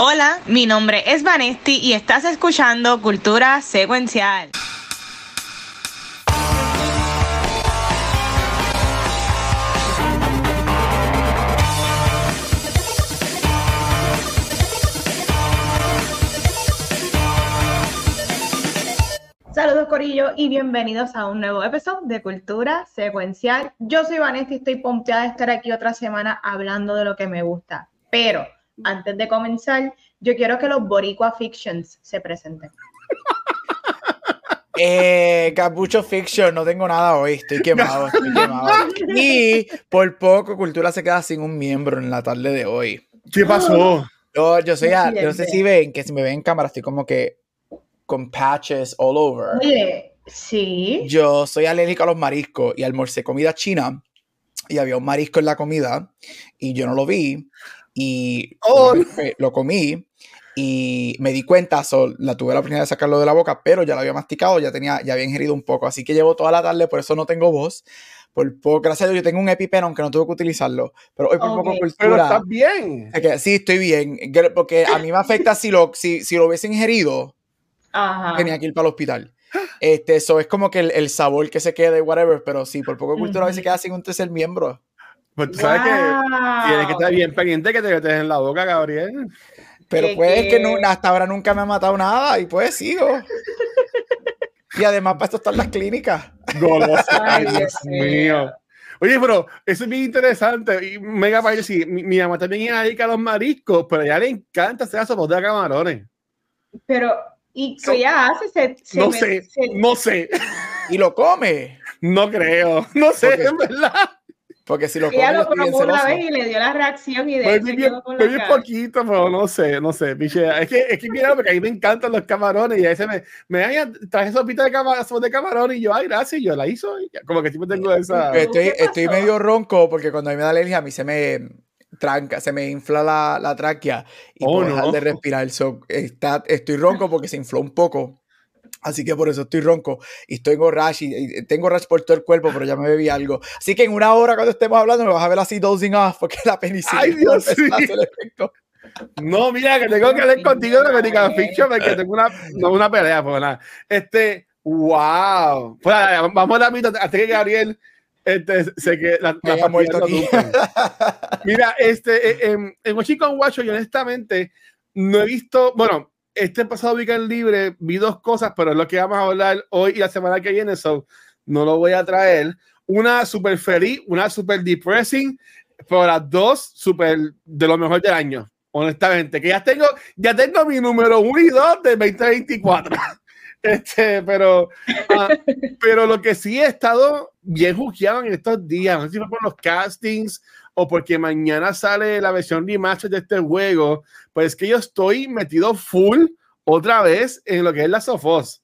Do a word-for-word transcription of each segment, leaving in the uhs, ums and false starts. Hola, mi nombre es Vanesthy y estás escuchando Cultura Secuencial. Saludos Corillo y bienvenidos a un nuevo episodio de Cultura Secuencial. Yo soy Vanesthy y estoy pompeada de estar aquí otra semana hablando de lo que me gusta, pero antes de comenzar, yo quiero que los Boricua Fictions se presenten. Eh, Gabucho Fiction, no tengo nada hoy, estoy quemado, estoy quemado. Y por poco Cultura se queda sin un miembro en la tarde de hoy. ¿Qué pasó? Yo, yo soy, yo no sé si ven, que si me ven en cámara estoy como que con patches all over. Oye, sí. Yo soy alérgico a los mariscos y almorcé comida china y había un marisco en la comida y yo no lo vi. Y oh. lo, lo comí y me di cuenta, so, la tuve la oportunidad de sacarlo de la boca, pero ya lo había masticado, ya tenía, ya había ingerido un poco, así que llevo toda la tarde, por eso no tengo voz. Por poco, gracias a Dios, yo tengo un EpiPen, aunque no tuve que utilizarlo, pero hoy por okay. poco Cultura. Pero estás bien. Okay, sí, estoy bien, porque a mí me afecta si lo, si, si lo hubiese ingerido, ajá, tenía que ir para el hospital. Este, eso es como que el, el sabor que se queda y whatever, pero sí, por poco Cultura a veces queda sin un tercer miembro. Pues tú sabes wow. que tienes que estar bien pendiente que te metes en la boca, Gabriel. Pero ¿Qué, pues qué? que no, hasta ahora nunca me ha matado nada y pues sigo. Y además para esto están las clínicas. Golosa. Ay, Dios mío. Oye, pero eso es bien interesante. Y mega para sí, mi, mi mamá también es adicta a los mariscos, pero a ella le encanta hacer asopos de camarones. Pero, ¿y qué ella hace? Se, se no me, sé, se... no sé. ¿Y lo come? No creo, no sé, okay. en verdad. Porque si lo comes, ella lo probó una vez y le dio la reacción y de pues bien, quedó con la bien poquito, pero no sé, no sé, Michelle. Es que, es que mira, porque a mí me encantan los camarones y a veces me, me traje sopita de, camar de camarones y yo, ay, gracias, y yo la hizo. Y como que siempre tengo esa... Estoy, estoy medio ronco porque cuando a mí me da alergia, a mí se me tranca, se me infla la, la tráquea y oh, puedo no. dejar de respirar. So, está, estoy ronco porque se infló un poco. Así que por eso estoy ronco y estoy rash y, y tengo rash por todo el cuerpo, pero ya me bebí algo. Así que en una hora cuando estemos hablando me vas a ver así dozing off porque la penicilina. Ay, Dios, sí. El efecto. No, mira, que tengo que hablar contigo de Cultura Fiction porque tengo una, no, una pelea, pues nada. Este, wow. Pues, vamos a la mitad hasta que Gabriel este, se que la, la ha muerto aquí. Mira, este, en, en Washington Watch, yo honestamente no he visto, bueno, este pasado weekend libre vi dos cosas, pero es lo que vamos a hablar hoy y la semana que viene, so no lo voy a traer. Una super feliz, una super depressing, pero las dos super de lo mejor del año, honestamente. Que ya tengo, ya tengo mi número uno y dos de veinte veinticuatro. Este, pero, uh, pero lo que sí he estado bien juzgado en estos días, no sé si fue por los castings o porque mañana sale la versión remaster de este juego, pues que yo estoy metido full otra vez en lo que es Last of Us.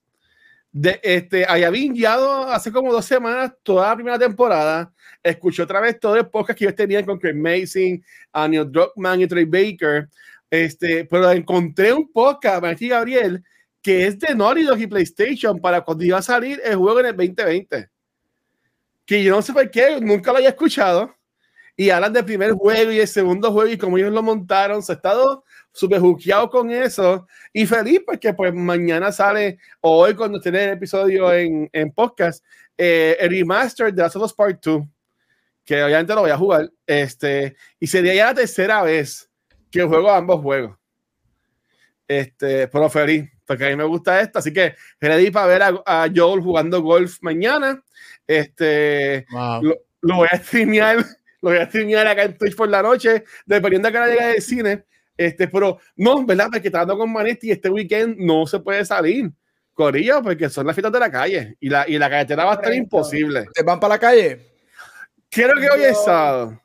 De, este, había vingueado hace como dos semanas toda la primera temporada, escuché otra vez todo el podcast que yo tenía con Craig Mazin, a Neil Druckmann y Trey Baker, este, pero encontré un podcast aquí, Gabriel, que es de Naughty Dog y PlayStation para cuando iba a salir el juego en el veinte veinte. Que yo no sé por qué, nunca lo había escuchado. Y hablan del primer juego y el segundo juego y cómo ellos lo montaron. Se ha estado súper juqueado con eso. Y feliz porque pues mañana sale, o hoy cuando tiene el episodio en, en podcast, eh, el remaster de Last of Us Part dos. Que obviamente lo voy a jugar. Este, y sería ya la tercera vez que juego ambos juegos. Este, pero feliz. Que a mí me gusta esto, así que ready para ver a, a Joel jugando golf mañana. Este, wow. lo, lo voy a streamear, lo voy a streamear acá en Twitch por la noche, dependiendo de que la llegue del cine. Este, pero no, ¿verdad? Porque estando con Vanesthy este weekend no se puede salir, corillo, porque son las fiestas de la calle y la, y la carretera va a estar imposible. ¿Te van para la calle? Creo que hoy es sábado.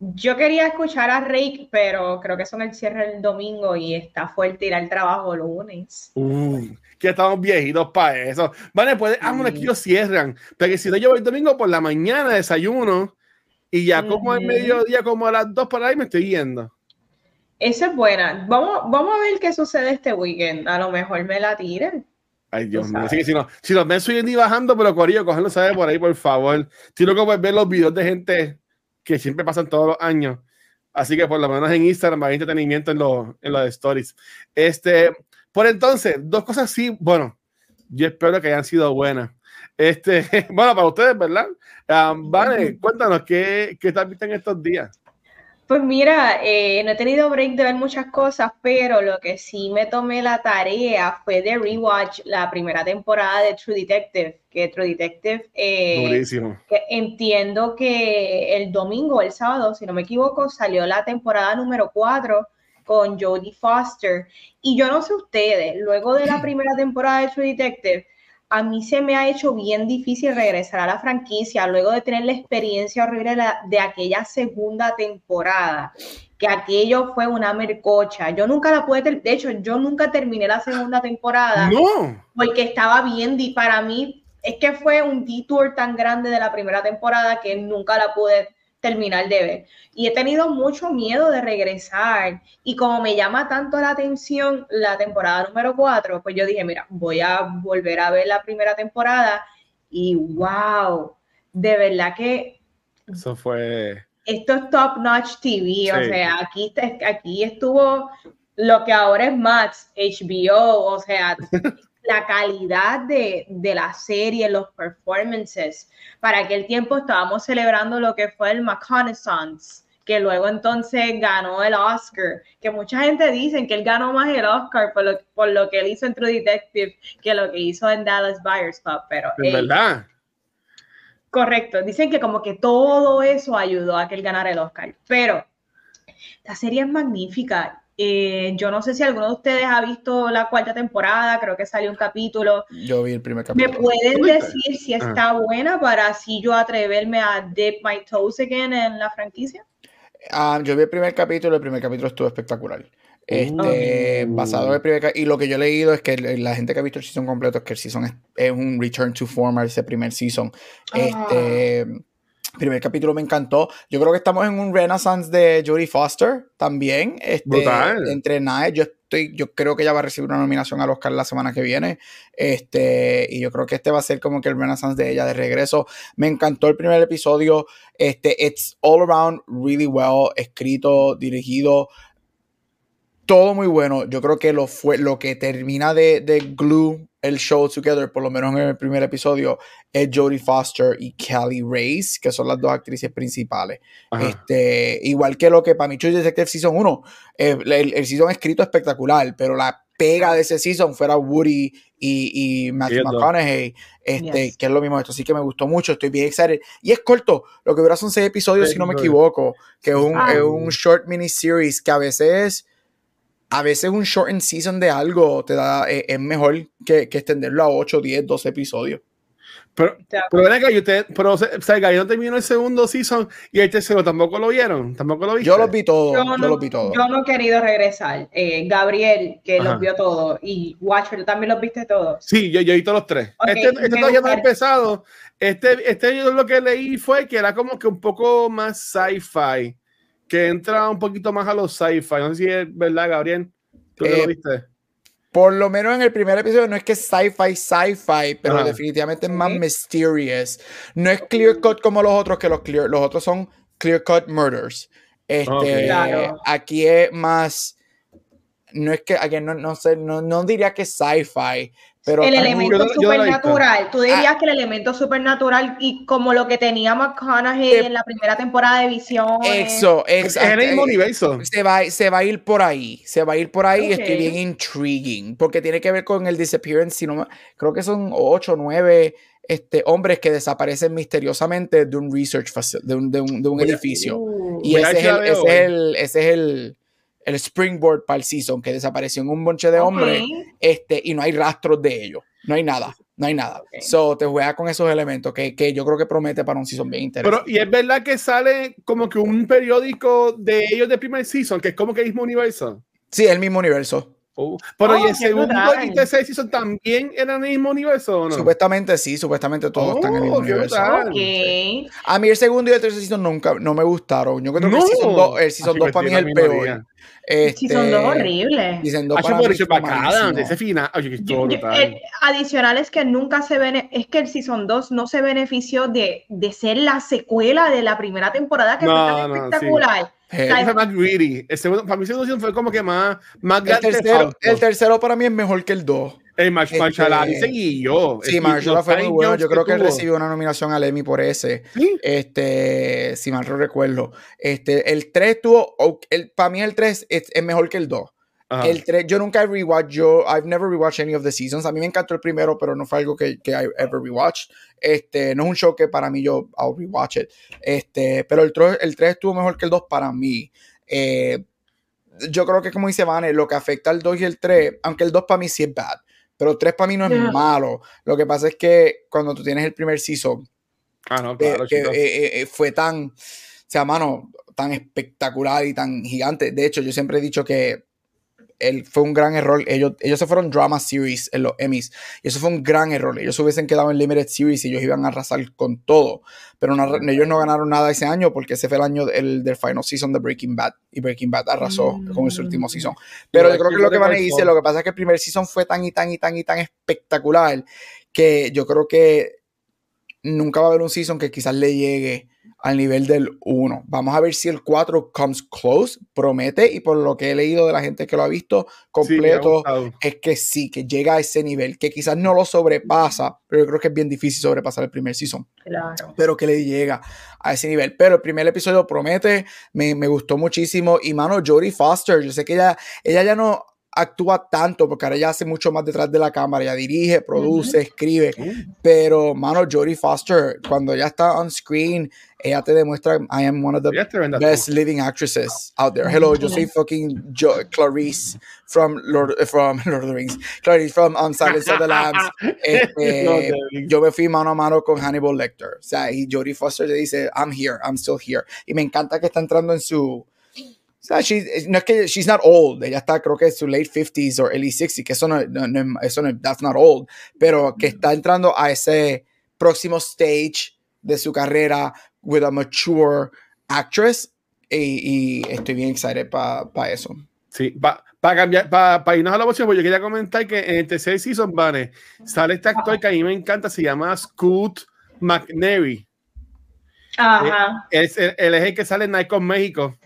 Yo quería escuchar a Rick, pero creo que son el cierre el domingo y está fuerte ir al trabajo el lunes. Uh, que estamos viejitos para eso. Vale, pues, vámonos que ellos cierran. Porque si no, yo voy el domingo por la mañana, desayuno, y ya como al mediodía, como a las dos para ahí, me estoy yendo. Esa es buena. Vamos, vamos a ver qué sucede este weekend. A lo mejor me la tiran. Ay, Dios mío. Así que si, no, si los ven subiendo y bajando, pero corillo, cogerlo, ¿sabes? Por ahí, por favor. Si no, como ver los videos de gente que siempre pasan todos los años Así que por lo menos en Instagram hay entretenimiento en los en los stories. Este, por entonces, dos cosas sí, bueno, yo espero que hayan sido buenas. Este, bueno, para ustedes, ¿verdad? Um, Vane, cuéntanos, ¿qué, qué estás visto en estos días? Pues mira, eh, no he tenido break de ver muchas cosas, pero lo que sí me tomé la tarea fue de rewatch la primera temporada de True Detective, que True Detective, eh, que entiendo que el domingo, el sábado, si no me equivoco, salió la temporada número cuatro con Jodie Foster. Y yo no sé ustedes, luego de la primera temporada de True Detective, a mí se me ha hecho bien difícil regresar a la franquicia luego de tener la experiencia horrible de aquella segunda temporada, que aquello fue una mercocha. Yo nunca la pude, de hecho, yo nunca terminé la segunda temporada. No. Porque estaba bien, y para mí es que fue un detour tan grande de la primera temporada que nunca la pude terminar de ver. Y he tenido mucho miedo de regresar. Y como me llama tanto la atención la temporada número cuatro, pues yo dije, mira, voy a volver a ver la primera temporada. Y wow, de verdad que... Eso fue... Esto es top notch T V. Sí. O sea, aquí, aquí estuvo lo que ahora es Max, H B O. O sea, la calidad de, de la serie, los performances. Para aquel tiempo estábamos celebrando lo que fue el McConaissance, que luego entonces ganó el Oscar, que mucha gente dice que él ganó más el Oscar por lo, por lo que él hizo en True Detective que lo que hizo en Dallas Buyers Club. Pero es verdad. Correcto, dicen que como que todo eso ayudó a que él ganara el Oscar, pero la serie es magnífica. Eh, yo no sé si alguno de ustedes ha visto la cuarta temporada, creo que salió un capítulo. Yo vi el primer capítulo. ¿Me pueden decir si está ah. buena para así yo atreverme a dip my toes again en la franquicia? Ah, yo vi el primer capítulo, el primer capítulo estuvo espectacular. Este, oh. Basado en el primer capítulo, y lo que yo he leído es que la gente que ha visto el season completo es que el season es, es un return to form a ese primer season. Este... Oh. Primer capítulo me encantó. Yo creo que estamos en un renaissance de Jodie Foster también. Este, brutal. Entre Nae, yo estoy, yo creo que ella va a recibir una nominación al Oscar la semana que viene. Este, y yo creo que este va a ser como que el renaissance de ella de regreso. Me encantó el primer episodio. Este, it's all around really well escrito, dirigido. Todo muy bueno. Yo creo que lo fue lo que termina de, de glue el show together, por lo menos en el primer episodio, es Jodie Foster y Kelly Reis, que son las dos actrices principales. Ajá. Este, igual que lo que para mí True Detective Season uno, eh, el, el season escrito espectacular, pero la pega de ese season fuera Woody y, y Matthew McConaughey, este, yes. que es lo mismo de esto. Así que me gustó mucho, estoy bien excited. Y es corto, lo que dura son seis episodios, sí, si no me equivoco, que es un, es un short miniseries que a veces... A veces un shortened season de algo te da, eh, es mejor que, que extenderlo a ocho, diez, doce episodios. Pero, pero, era que usted, pero o sea, que yo terminó el segundo season y el tercero tampoco lo vieron, tampoco lo viste. Yo los vi todos, yo, yo no, los vi todos. Yo no he querido regresar. Eh, Gabriel, que ajá. los vio todos, y Watcher, ¿también los viste todos? Sí, yo, yo vi todos los tres. Okay, este este todavía no ha empezado. Este, este yo lo que leí fue que era como que un poco más sci-fi, que entra un poquito más a los sci-fi. No sé si es verdad, Gabriel. ¿Tú eh, lo viste? Por lo menos en el primer episodio no es que es sci-fi, sci-fi, pero ajá. definitivamente es más mysterious. No es clear cut como los otros, que los, clear, los otros son clear cut murders. Este, okay. claro. Aquí es más... No es que... Aquí no, no, sé, no, no diría que es sci-fi, pero el elemento yo, supernatural, yo tú dirías ah, que el elemento supernatural y como lo que tenía McConaughey de, en la primera temporada de Visión. Eso, es el mismo universo. Se va, se va a ir por ahí, se va a ir por ahí, okay. Estoy bien intriguing, porque tiene que ver con el disappearance, si no, creo que son ocho, nueve este, hombres que desaparecen misteriosamente de un research facility, de un, de un, de un Mira, edificio. Uh, y ese es, el, ese es el, ese es el... el springboard para el season, que desapareció en un bonche de hombres, okay. este, y no hay rastros de ellos, no hay nada, no hay nada. Okay. So, te juega con esos elementos que, que yo creo que promete para un season bien interesante. Pero, y es verdad que sale como que un periódico de ellos de primer season, que es como que el mismo universo. Sí, el mismo universo. Uh, pero oh, y el segundo y tercer season también eran el mismo universo, ¿o no? Supuestamente sí, supuestamente todos oh, están en el mismo universo. Okay. A mí el segundo y el tercer season nunca no me gustaron. Yo creo no. que el season dos, el season dos para mí es el peor. Este, el season dos horrible. Season dos para mí es malísimo. Ese final, oye, yo, yo, el, adicional es que nunca se bene, es que el season dos no se benefició de, de ser la secuela de la primera temporada que no, fue tan no, espectacular. Sí. Eh, esa es más greedy. El segundo, para mí, el fue como que más, más el, tercero, el tercero para mí es mejor que el dos. El Mar este, Marshall Ali seguí yo. Sí, Marshall fue muy bueno. Yo creo que él recibió una nominación al Emmy por ese. ¿Sí? Este, si mal no recuerdo. Este, el tres tuvo. El, para mí, el tres es, es mejor que el dos. Ajá. El tres, yo nunca he rewatched. Yo, I've never rewatched any of the seasons. A mí me encantó el primero, pero no fue algo que, que I ever rewatched. Este, no es un show que para mí yo, I'll rewatch it. Este, pero el tres, el tres estuvo mejor que el dos para mí. Eh, yo creo que, como dice Vane, lo que afecta al dos y el tres, aunque el dos para mí sí es bad. Pero tres para mí no es yeah. malo. Lo que pasa es que cuando tú tienes el primer season, ah, no, claro, eh, que, eh, eh, fue tan, o sea, mano, tan espectacular y tan gigante. De hecho, yo siempre he dicho que él fue un gran error. Ellos, ellos se fueron drama series en los Emmys. Y eso fue un gran error. Ellos hubiesen quedado en limited series y ellos iban a arrasar con todo. Pero no, ellos no ganaron nada ese año porque ese fue el año del, del final season de Breaking Bad. Y Breaking Bad arrasó mm. con su último season. Pero yo creo que lo que Van dice, lo que pasa es que el primer season fue tan y tan y tan y tan espectacular que yo creo que nunca va a haber un season que quizás le llegue al nivel del uno. Vamos a ver si el cuatro comes close, promete, y por lo que he leído de la gente que lo ha visto completo, sí, es que sí, que llega a ese nivel, que quizás no lo sobrepasa, pero yo creo que es bien difícil sobrepasar el primer season. Claro. Pero que le llega a ese nivel. Pero el primer episodio promete, me, me gustó muchísimo, y mano, Jodie Foster, yo sé que ella, ella ya no actúa tanto, porque ahora ella hace mucho más detrás de la cámara, ella dirige, produce, mm-hmm. escribe, mm. pero mano, Jodie Foster, cuando ella está on screen, ella te demuestra, I am one of the best living actresses out there. Hello, yo soy fucking jo Clarice from Lord, from Lord of the Rings. Clarice from um, Silence of the Lambs. Este, yo me fui mano a mano con Hannibal Lecter. O sea, y Jodie Foster le dice, I'm here, I'm still here. Y me encanta que está entrando en su... O sea, she's, no es que she's not old, ella está, creo que es su late fifties o early sixties, que eso no, no, no, eso no, that's not old, pero que está entrando a ese próximo stage de su carrera with a mature actress, y, y estoy bien excited para pa eso. Sí, para pa cambiar, para pa irnos a la voz, porque yo quería comentar que en el tercer season, Vane, sale este actor que a mí me encanta, se llama Scoot McNairy. Ajá. Él es el, el, el que sale en Night con México.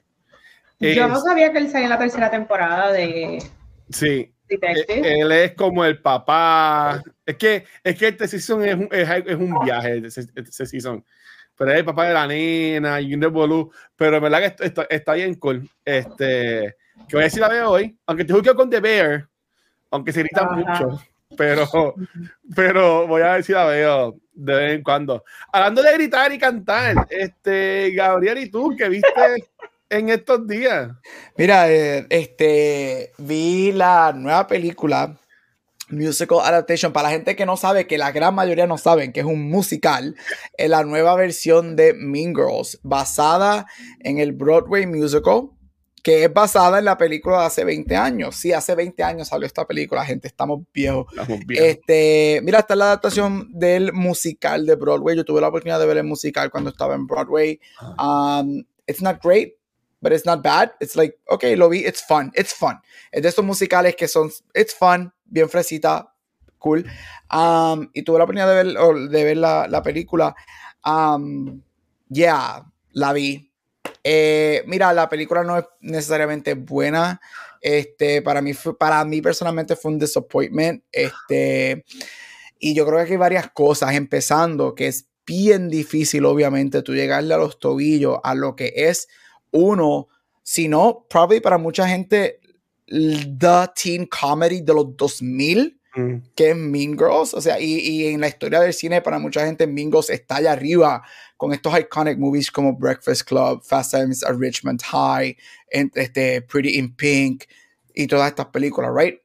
Yo no sabía que él salía en la tercera temporada de sí, Detective. Él es como el papá. Es que, es que este season es un, es, es un viaje, este, este season. Pero es el papá de la nena y un devolú. Pero en verdad que esto, esto, está bien cool. Este, que voy a decir la veo hoy. Aunque te juzgo con The Bear, aunque se gritan Ajá. mucho. Pero, pero voy a decir la veo de vez en cuando. Hablando de gritar y cantar, este, Gabriel, ¿y tú que viste en estos días? Mira, eh, este, vi la nueva película, Musical Adaptation, para la gente que no sabe, que la gran mayoría no saben, que es un musical, es la nueva versión de Mean Girls, basada en el Broadway musical, que es basada en la película de hace veinte años. Sí, hace veinte años salió esta película, gente, estamos viejos. Estamos viejos. Este, mira, esta es la adaptación del musical de Broadway. Yo tuve la oportunidad de ver el musical cuando estaba en Broadway. Um, it's not great, but it's not bad. It's like, okay, lo vi, it's fun, it's fun. Es de estos musicales que son, it's fun, bien fresita, cool. Um, y tuve la oportunidad de ver, de ver la, la película. Um, yeah, la vi. Eh, mira, la película no es necesariamente buena. Este, para mí, para mí personalmente fue un disappointment. Este, y yo creo que aquí hay varias cosas, empezando, que es bien difícil, obviamente, tú llegarle a los tobillos a lo que es uno, sino, probably para mucha gente, the teen comedy de los dos mil, mm. que es Mean Girls. O sea, y, y en la historia del cine, para mucha gente, Mean Girls está allá arriba con estos iconic movies como Breakfast Club, Fast Times at Richmond High, en, este, Pretty in Pink, y todas estas películas, right?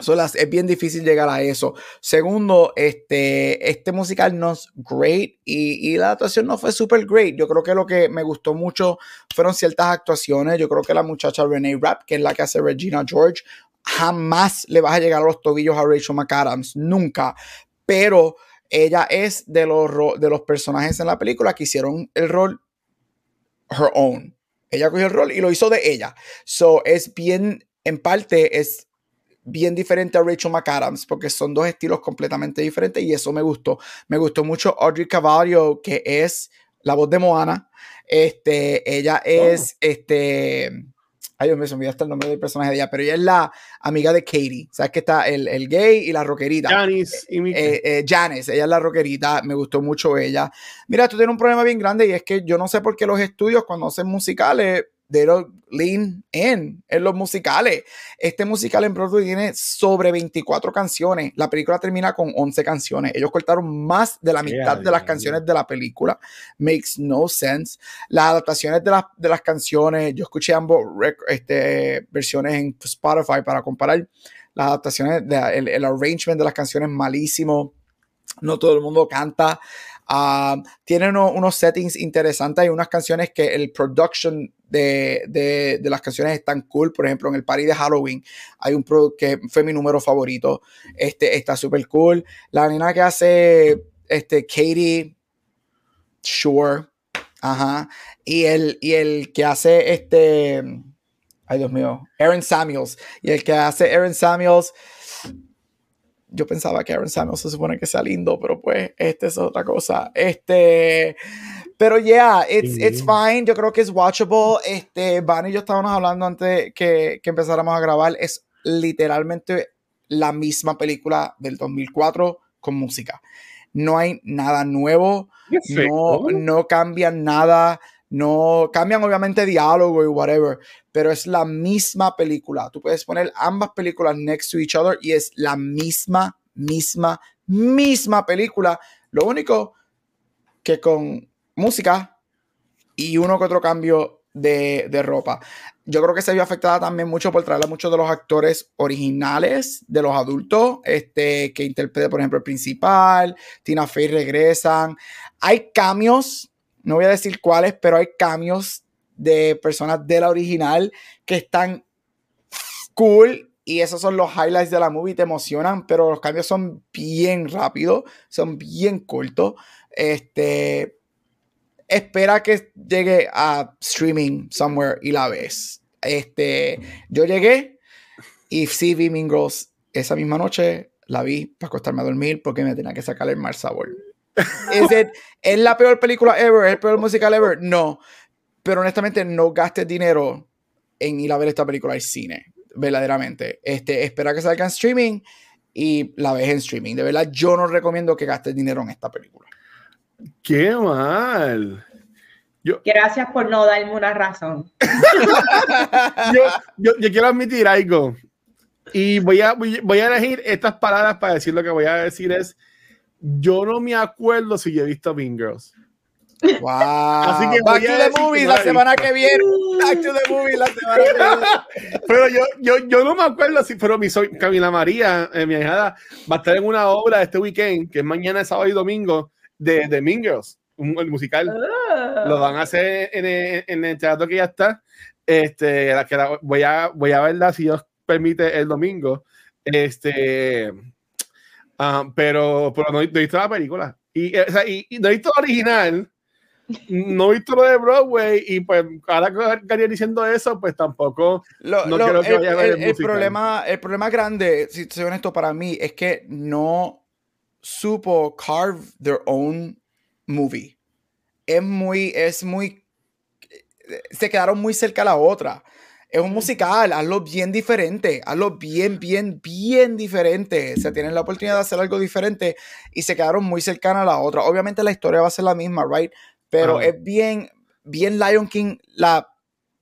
So las, es bien difícil llegar a eso. Segundo, este, este musical no es great y, y la actuación no fue super great. Yo creo que lo que me gustó mucho fueron ciertas actuaciones. Yo creo que la muchacha Renee Rapp, que es la que hace Regina George, jamás le vas a llegar a los tobillos a Rachel McAdams, nunca. Pero ella es de los, de los personajes en la película que hicieron el rol her own. Ella cogió el rol y lo hizo de ella. So es bien, en parte es bien diferente a Rachel McAdams, porque son dos estilos completamente diferentes, y eso me gustó. Me gustó mucho Audrey Cavallo, que es la voz de Moana. Este, ella es, oh. este, ay, me olvidé hasta el nombre del personaje de ella, pero ella es la amiga de Katie. Sabes que está el, el gay y la rockerita. Janice y Mickey. Eh, eh, Janice, ella es la rockerita, me gustó mucho ella. Mira, tú tienes un problema bien grande y es que yo no sé por qué los estudios cuando hacen musicales, they don't lean in, en los musicales. Este musical en Broadway tiene sobre veinticuatro canciones. La película termina con once canciones. Ellos cortaron más de la mitad yeah, de las yeah, canciones yeah. de la película. Makes no sense. Las adaptaciones de las, de las canciones, yo escuché ambos rec- este, versiones en Spotify para comparar las adaptaciones, de, el, el arrangement de las canciones malísimo. No todo el mundo canta. Uh, tiene uno, unos settings interesantes. Hay unas canciones que el production de, de, de las canciones están cool. Por ejemplo, en el party de Halloween hay un producto que fue mi número favorito. Este está súper cool. La nena que hace este, Katie Sure. Ajá. Y el, y el que hace este. Ay, Dios mío. Aaron Samuels. Y el que hace Aaron Samuels. Yo pensaba que Aaron Samuels se supone que sea lindo, pero pues, este es otra cosa. Este, pero yeah, it's, it's fine. Yo creo que es watchable. Este, Van y yo estábamos hablando antes que, que empezáramos a grabar. Es literalmente la misma película del dos mil cuatro con música. No hay nada nuevo. No, no cambian nada. No cambian obviamente diálogo y whatever, pero es la misma película. Tú puedes poner ambas películas next to each other y es la misma, misma, misma película. Lo único que con música y uno que otro cambio de, de ropa. Yo creo que se vio afectada también mucho por traer a muchos de los actores originales, de los adultos, este, que interpreta, por ejemplo, el principal, Tina Fey regresan. Hay cambios. No voy a decir cuáles, pero hay cambios de personas de la original que están cool y esos son los highlights de la movie, te emocionan, pero los cambios son bien rápidos, son bien cortos. Este, espera que llegue a streaming somewhere y la ves. Este, yo llegué y sí vi Mean Girls esa misma noche, la vi para acostarme a dormir porque me tenía que sacar el mal sabor. Is it, ¿es la peor película ever? ¿Es el peor musical ever? No. Pero honestamente no gastes dinero en ir a ver esta película al cine. Verdaderamente. Este, espera que salga en streaming y la ves en streaming. De verdad, yo no recomiendo que gastes dinero en esta película. ¡Qué mal! Yo, Gracias por no darme una razón. yo, yo, yo quiero admitir algo. Y voy a, voy, voy a elegir estas palabras para decir lo que voy a decir es yo no me acuerdo si yo he visto Mean Girls. Wow. Así que back to the movies la semana que viene. Back to the movies la semana que viene. Pero yo, yo, yo no me acuerdo si, pero mi soy Camila María, eh, mi hijada, va a estar en una obra este weekend, que es mañana, sábado y domingo, de, de Mean Girls, un, el musical. Oh. Lo van a hacer en el, en el teatro que ya está. Este, la, que la, voy, a, voy a verla, si Dios permite, el domingo. Este... Uh, pero, pero no, no he visto la película y, o sea, y, y no he visto la original, no he visto lo de Broadway y pues ahora que estaría diciendo eso pues tampoco lo, no lo, creo que el, vaya a ver el, el, el problema el problema grande, si soy honesto, para mí es que no supo carve their own movie. Es muy, es muy se quedaron muy cerca a la otra. Es un musical, hazlo bien diferente, hazlo bien, bien, bien diferente. O sea, tienen la oportunidad de hacer algo diferente y se quedaron muy cercanas a la otra. Obviamente la historia va a ser la misma, right? Pero oh. es bien, bien Lion King, la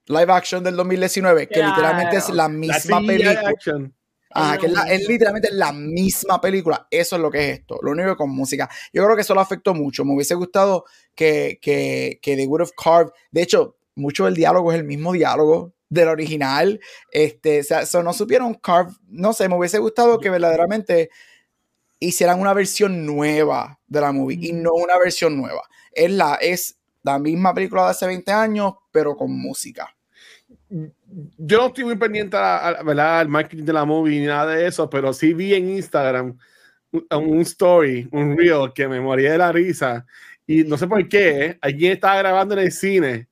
live action del dos mil diecinueve, que yeah. literalmente es la misma la película. Action. Ajá, que es, la, es literalmente la misma película. Eso es lo que es esto. Lo único que con música. Yo creo que eso lo afectó mucho. Me hubiese gustado que, que, que they would have carved. De hecho, mucho del diálogo es el mismo diálogo del original, este, o sea, so no supieron carve, no sé, me hubiese gustado que verdaderamente hicieran una versión nueva de la movie, mm. y no una versión nueva, es la, es la misma película de hace veinte años, pero con música. Yo no estoy muy pendiente a, a, ¿verdad? al marketing de la movie ni nada de eso, pero sí vi en Instagram un, un story, un reel que me moría de la risa, y no sé por qué, ¿eh? Alguien estaba grabando en el cine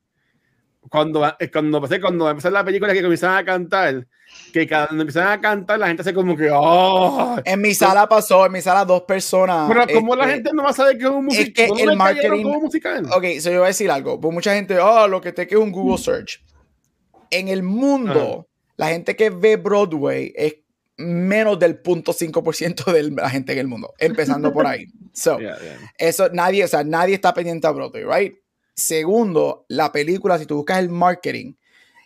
cuando, cuando, pasé, cuando empezó la película que comenzaban a cantar, que cuando empezaban a cantar la gente hace como que ¡oh! En mi sala pasó, en mi sala dos personas. Pero como este, la gente no va a saber que es un musical, es que el marketing, musical. Ok, so yo voy a decir algo, pues mucha gente, oh, lo que te que es un Google search. En el mundo, ah. la gente que ve Broadway es menos del punto cinco por ciento de la gente en el mundo, empezando por ahí. So, yeah, yeah. Eso, nadie, o sea, nadie está pendiente a Broadway, right? Segundo, la película, si tú buscas el marketing,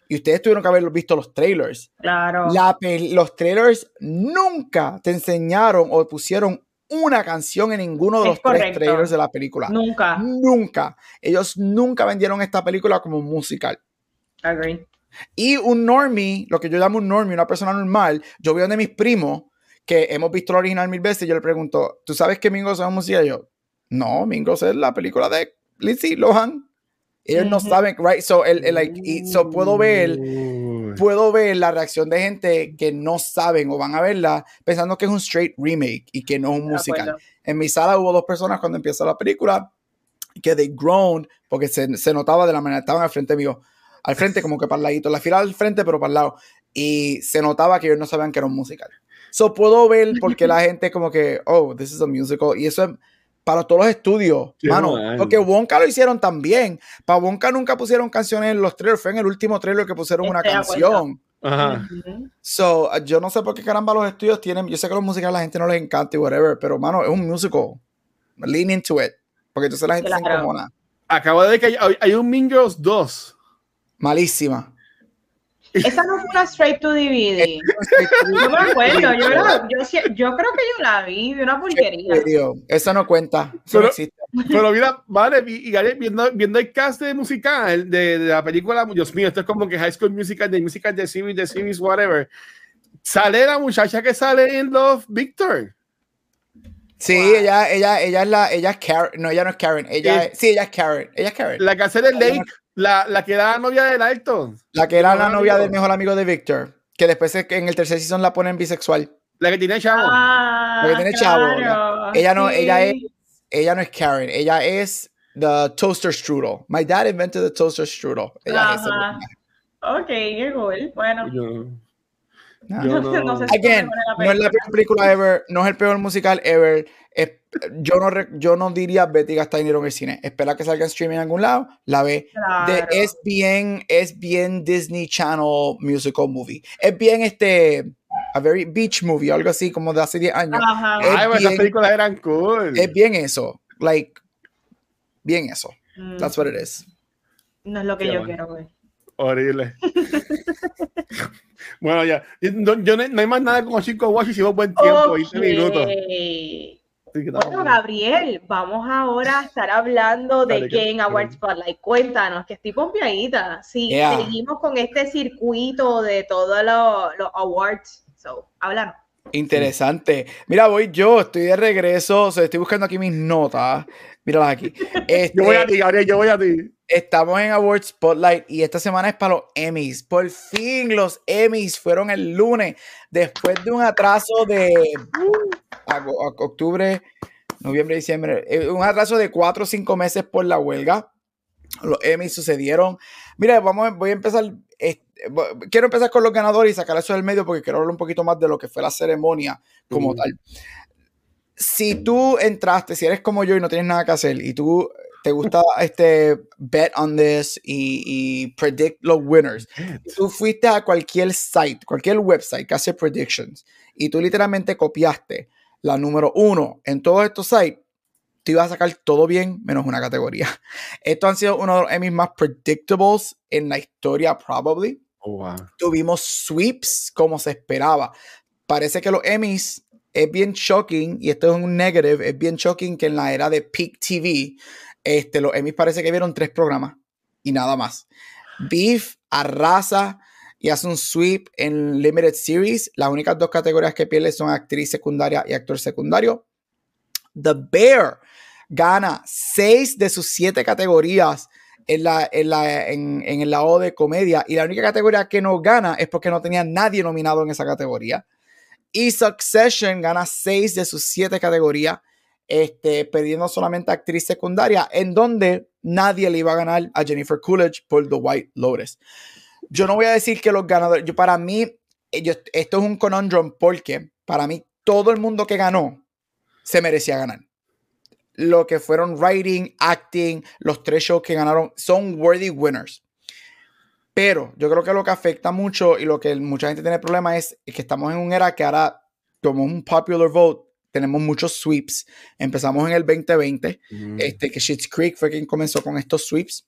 y ustedes tuvieron que haber visto los trailers. Claro. La, los trailers nunca te enseñaron o pusieron una canción en ninguno de los tres trailers de la película. Nunca. Nunca. Ellos nunca vendieron esta película como musical. Agree. Y un normie, lo que yo llamo un normie, una persona normal, yo veo de mis primos que hemos visto el original mil veces y yo le pregunto, ¿tú sabes que Mean Girls es una música? Y yo, no, Mean Girls es la película de Lindsay Lohan. Ellos no saben, right? So, el, el, like, y, so puedo ver puedo ver la reacción de gente que no saben o van a verla pensando que es un straight remake y que no es un musical. En mi sala hubo dos personas cuando empieza la película que they groaned porque se, se notaba de la manera, estaban al frente mío. Al frente, como que para el ladito, la fila al frente, pero para el lado. Y se notaba que ellos no sabían que era un musical. So puedo ver porque la gente como que, oh, this is a musical. Y eso es para todos los estudios, qué mano. Man. Porque Wonka lo hicieron también. Para Wonka nunca pusieron canciones en los trailers. Fue en el último trailer que pusieron este una canción. Ajá. Uh-huh. So, yo no sé por qué caramba los estudios tienen... Yo sé que los musicales a la gente no les encanta y whatever, pero, mano, es un musical. Lean into it. Porque entonces la gente claro. se encomona. Acabo de ver que hay, hay un Mean Girls dos. Malísima. Esa no fue una straight to D V D. Yo me acuerdo. Yo, la, yo, yo creo que yo la vi. Vi una porquería. Esa no cuenta. Eso pero, no existe. Pero mira, vale, y, y viendo, viendo el cast de musical de, de la película, Dios mío, esto es como que High School Musical, de musical de series, de series, whatever. Sale la muchacha que sale en Love, Victor. Sí, wow. ella, ella, ella es la, ella es Karen. No, ella no es Karen. Ella, sí, sí ella es Karen. Ella es Karen. La que hace de Lake. La, la que era la novia del Alto. La que era la novia del mejor amigo de Víctor. Que después en el tercer season la ponen bisexual. La que tiene chavo. Ah, la que tiene claro. chavo. Ella no, sí. ella, es, ella no es Karen. Ella es the toaster strudel. My dad invented the toaster strudel. Ella Ajá. es. Ok, qué cool. Bueno. Yo, nah. yo no. no sé si Again, no es la peor película ever. No es el peor musical ever. Es, yo, no, yo no diría Betty gastar dinero en el cine, espera que salga en streaming en algún lado, la ve claro. de, es bien es bien Disney Channel musical movie, es bien este a very beach movie, algo así como de hace diez años. Ajá. Es Ay, bien, esas películas eran cool, es bien eso, like bien eso, mm. that's what it is. No es lo que Qué yo bueno. quiero ver. Horrible. Bueno, ya no, yo no, no hay más nada como cinco watches y llevo buen tiempo, okay. veinte minutos. Bueno, Gabriel, vamos ahora a estar hablando de Dale, que en Award Spotlight, cuéntanos, que estoy pompeadita, sí, yeah. seguimos con este circuito de todos los, los awards, so, háblanos. Interesante, mira, voy yo, estoy de regreso, o sea, estoy buscando aquí mis notas, míralas aquí. Este, yo voy a ti, Gabriel, yo voy a ti. Estamos en Award Spotlight y esta semana es para los Emmys, por fin los Emmys fueron el lunes, después de un atraso de... Uh, octubre, noviembre, diciembre, un atraso de cuatro o cinco meses por la huelga. Los Emmys sucedieron. Mira, vamos, voy a empezar, eh, quiero empezar con los ganadores y sacar eso del medio porque quiero hablar un poquito más de lo que fue la ceremonia como mm. tal. Si tú entraste, si eres como yo y no tienes nada que hacer y tú te gusta este bet on this y, y predict los winners, tú fuiste a cualquier site, cualquier website que hace predictions y tú literalmente copiaste la número uno en todos estos sites, te ibas a sacar todo bien menos una categoría. Estos han sido uno de los Emmys más predictables en la historia, probably. Oh, wow. Tuvimos sweeps como se esperaba. Parece que los Emmys es bien shocking, y esto es un negative, es bien shocking que en la era de Peak T V, este, los Emmys parece que vieron tres programas y nada más. Beef arrasa y hace un sweep en Limited Series. Las únicas dos categorías que pierde son actriz secundaria y actor secundario. The Bear gana seis de sus siete categorías en, la, en, la, en, en el lado de comedia. Y la única categoría que no gana es porque no tenía nadie nominado en esa categoría. Y Succession gana seis de sus siete categorías este, perdiendo solamente actriz secundaria, en donde nadie le iba a ganar a Jennifer Coolidge por The White Lotus. Yo no voy a decir que los ganadores, yo, para mí, yo, esto es un conundrum, porque para mí todo el mundo que ganó se merecía ganar. Lo que fueron writing, acting, los tres shows que ganaron son worthy winners. Pero yo creo que lo que afecta mucho y lo que mucha gente tiene problema es, es que estamos en una era que ahora, como un popular vote, tenemos muchos sweeps. Empezamos en el veinte veinte, mm. este, que Schitt's Creek fue quien comenzó con estos sweeps.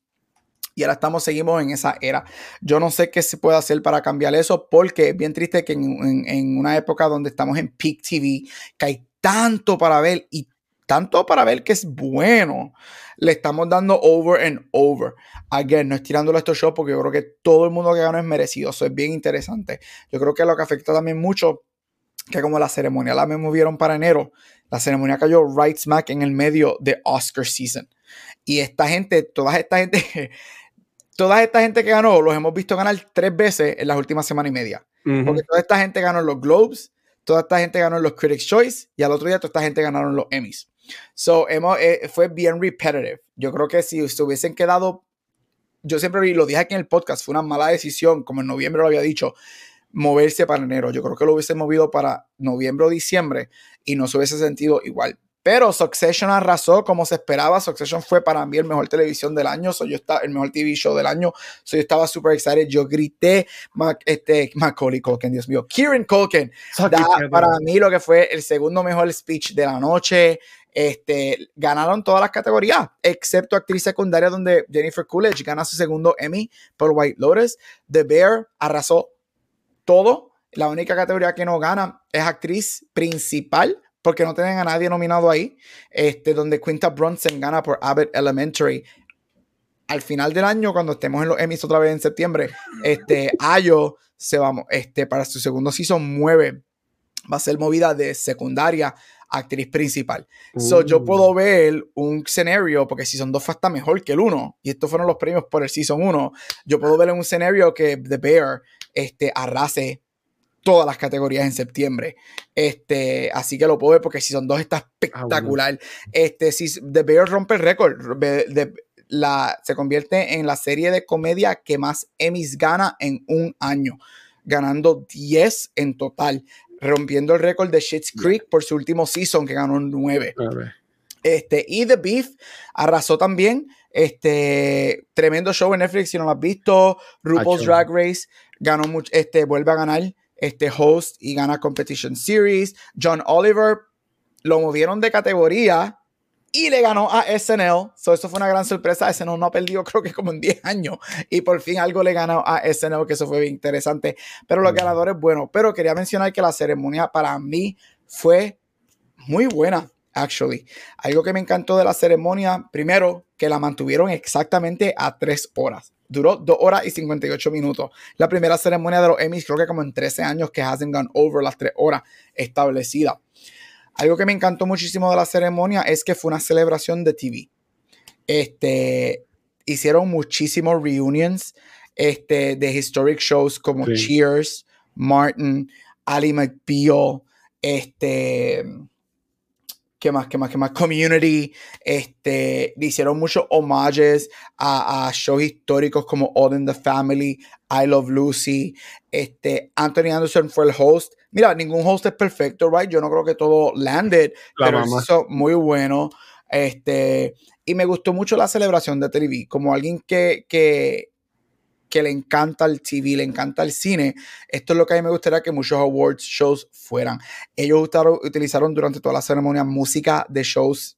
Y ahora estamos, seguimos en esa era. Yo no sé qué se puede hacer para cambiar eso, porque es bien triste que en, en, en una época donde estamos en Peak T V, que hay tanto para ver y tanto para ver que es bueno, le estamos dando over and over. Again, no estirándolo a estos shows, porque yo creo que todo el mundo que gana es merecido. Eso es bien interesante. Yo creo que lo que afecta también mucho, que como la ceremonia la movieron para enero, la ceremonia cayó right smack en el medio de Oscar season. Y esta gente, toda esta gente... Toda esta gente que ganó, los hemos visto ganar tres veces en las últimas semana y media. Uh-huh. Porque toda esta gente ganó en los Globes, toda esta gente ganó en los Critics' Choice, y al otro día toda esta gente ganaron los Emmys. So, hemos, eh, fue bien repetitive. Yo creo que si se hubiesen quedado, yo siempre lo dije aquí en el podcast, fue una mala decisión, como en noviembre lo había dicho, moverse para enero. Yo creo que lo hubiesen movido para noviembre o diciembre y no se hubiese sentido igual. Pero Succession arrasó como se esperaba. Succession fue para mí el mejor televisión del año. So yo estaba, el mejor T V show del año. So yo estaba super excited. Yo grité Mac, este, Macaulay Culkin, Dios mío. Kieran Culkin. Da, para mí lo que fue el segundo mejor speech de la noche. Este, ganaron todas las categorías, excepto actriz secundaria, donde Jennifer Coolidge gana su segundo Emmy por White Lotus. The Bear arrasó todo. La única categoría que no gana es actriz principal, porque no tienen a nadie nominado ahí, este, donde Quinta Brunson gana por Abbott Elementary. Al final del año, cuando estemos en los Emmys otra vez en septiembre, este, Ayo se va, este, para su segundo season nueve, va a ser movida de secundaria a actriz principal. Uh. So, yo puedo ver un escenario, porque season dos fue hasta mejor que el uno, y estos fueron los premios por el season uno, yo puedo ver un escenario que The Bear este, arrase todas las categorías en septiembre. Este, así que lo puedo ver porque Season dos está espectacular. Este, si The Bear rompe el récord, se convierte en la serie de comedia que más Emmys gana en un año, ganando diez en total, rompiendo el récord de Schitt's Creek por su último season, que ganó nueve. Este, y The Beef arrasó también. Este, tremendo show en Netflix, si no lo has visto. RuPaul's Drag Race ganó mucho, este, vuelve a ganar. Este host y gana Competition Series. John Oliver lo movieron de categoría y le ganó a S N L. So, eso fue una gran sorpresa. S N L no ha perdido, creo que como en diez años. Y por fin algo le ganó a S N L, que eso fue bien interesante. Pero los ganadores, bueno. Pero quería mencionar que la ceremonia para mí fue muy buena, actually. Algo que me encantó de la ceremonia, primero, que la mantuvieron exactamente a tres horas. Duró dos horas y cincuenta y ocho minutos. La primera ceremonia de los Emmys, creo que como en trece años, que hasn't gone over las tres horas establecida. Algo que me encantó muchísimo de la ceremonia es que fue una celebración de T V. Este, hicieron muchísimos reunions este, de historic shows como sí. Cheers, Martin, Ally McBeal, este... ¿Qué más? ¿Qué más? ¿Qué más? Community. Este, hicieron muchos homages a, a shows históricos como All in the Family, I Love Lucy. Este, Anthony Anderson fue el host. Mira, ningún host es perfecto, right? Yo no creo que todo landed, la pero mamá. Eso muy bueno. Este, y me gustó mucho la celebración de T V. Como alguien que, que, que le encanta el T V, le encanta el cine, esto es lo que a mí me gustaría que muchos awards shows fueran. Ellos utilizaron, utilizaron durante toda la ceremonia música de shows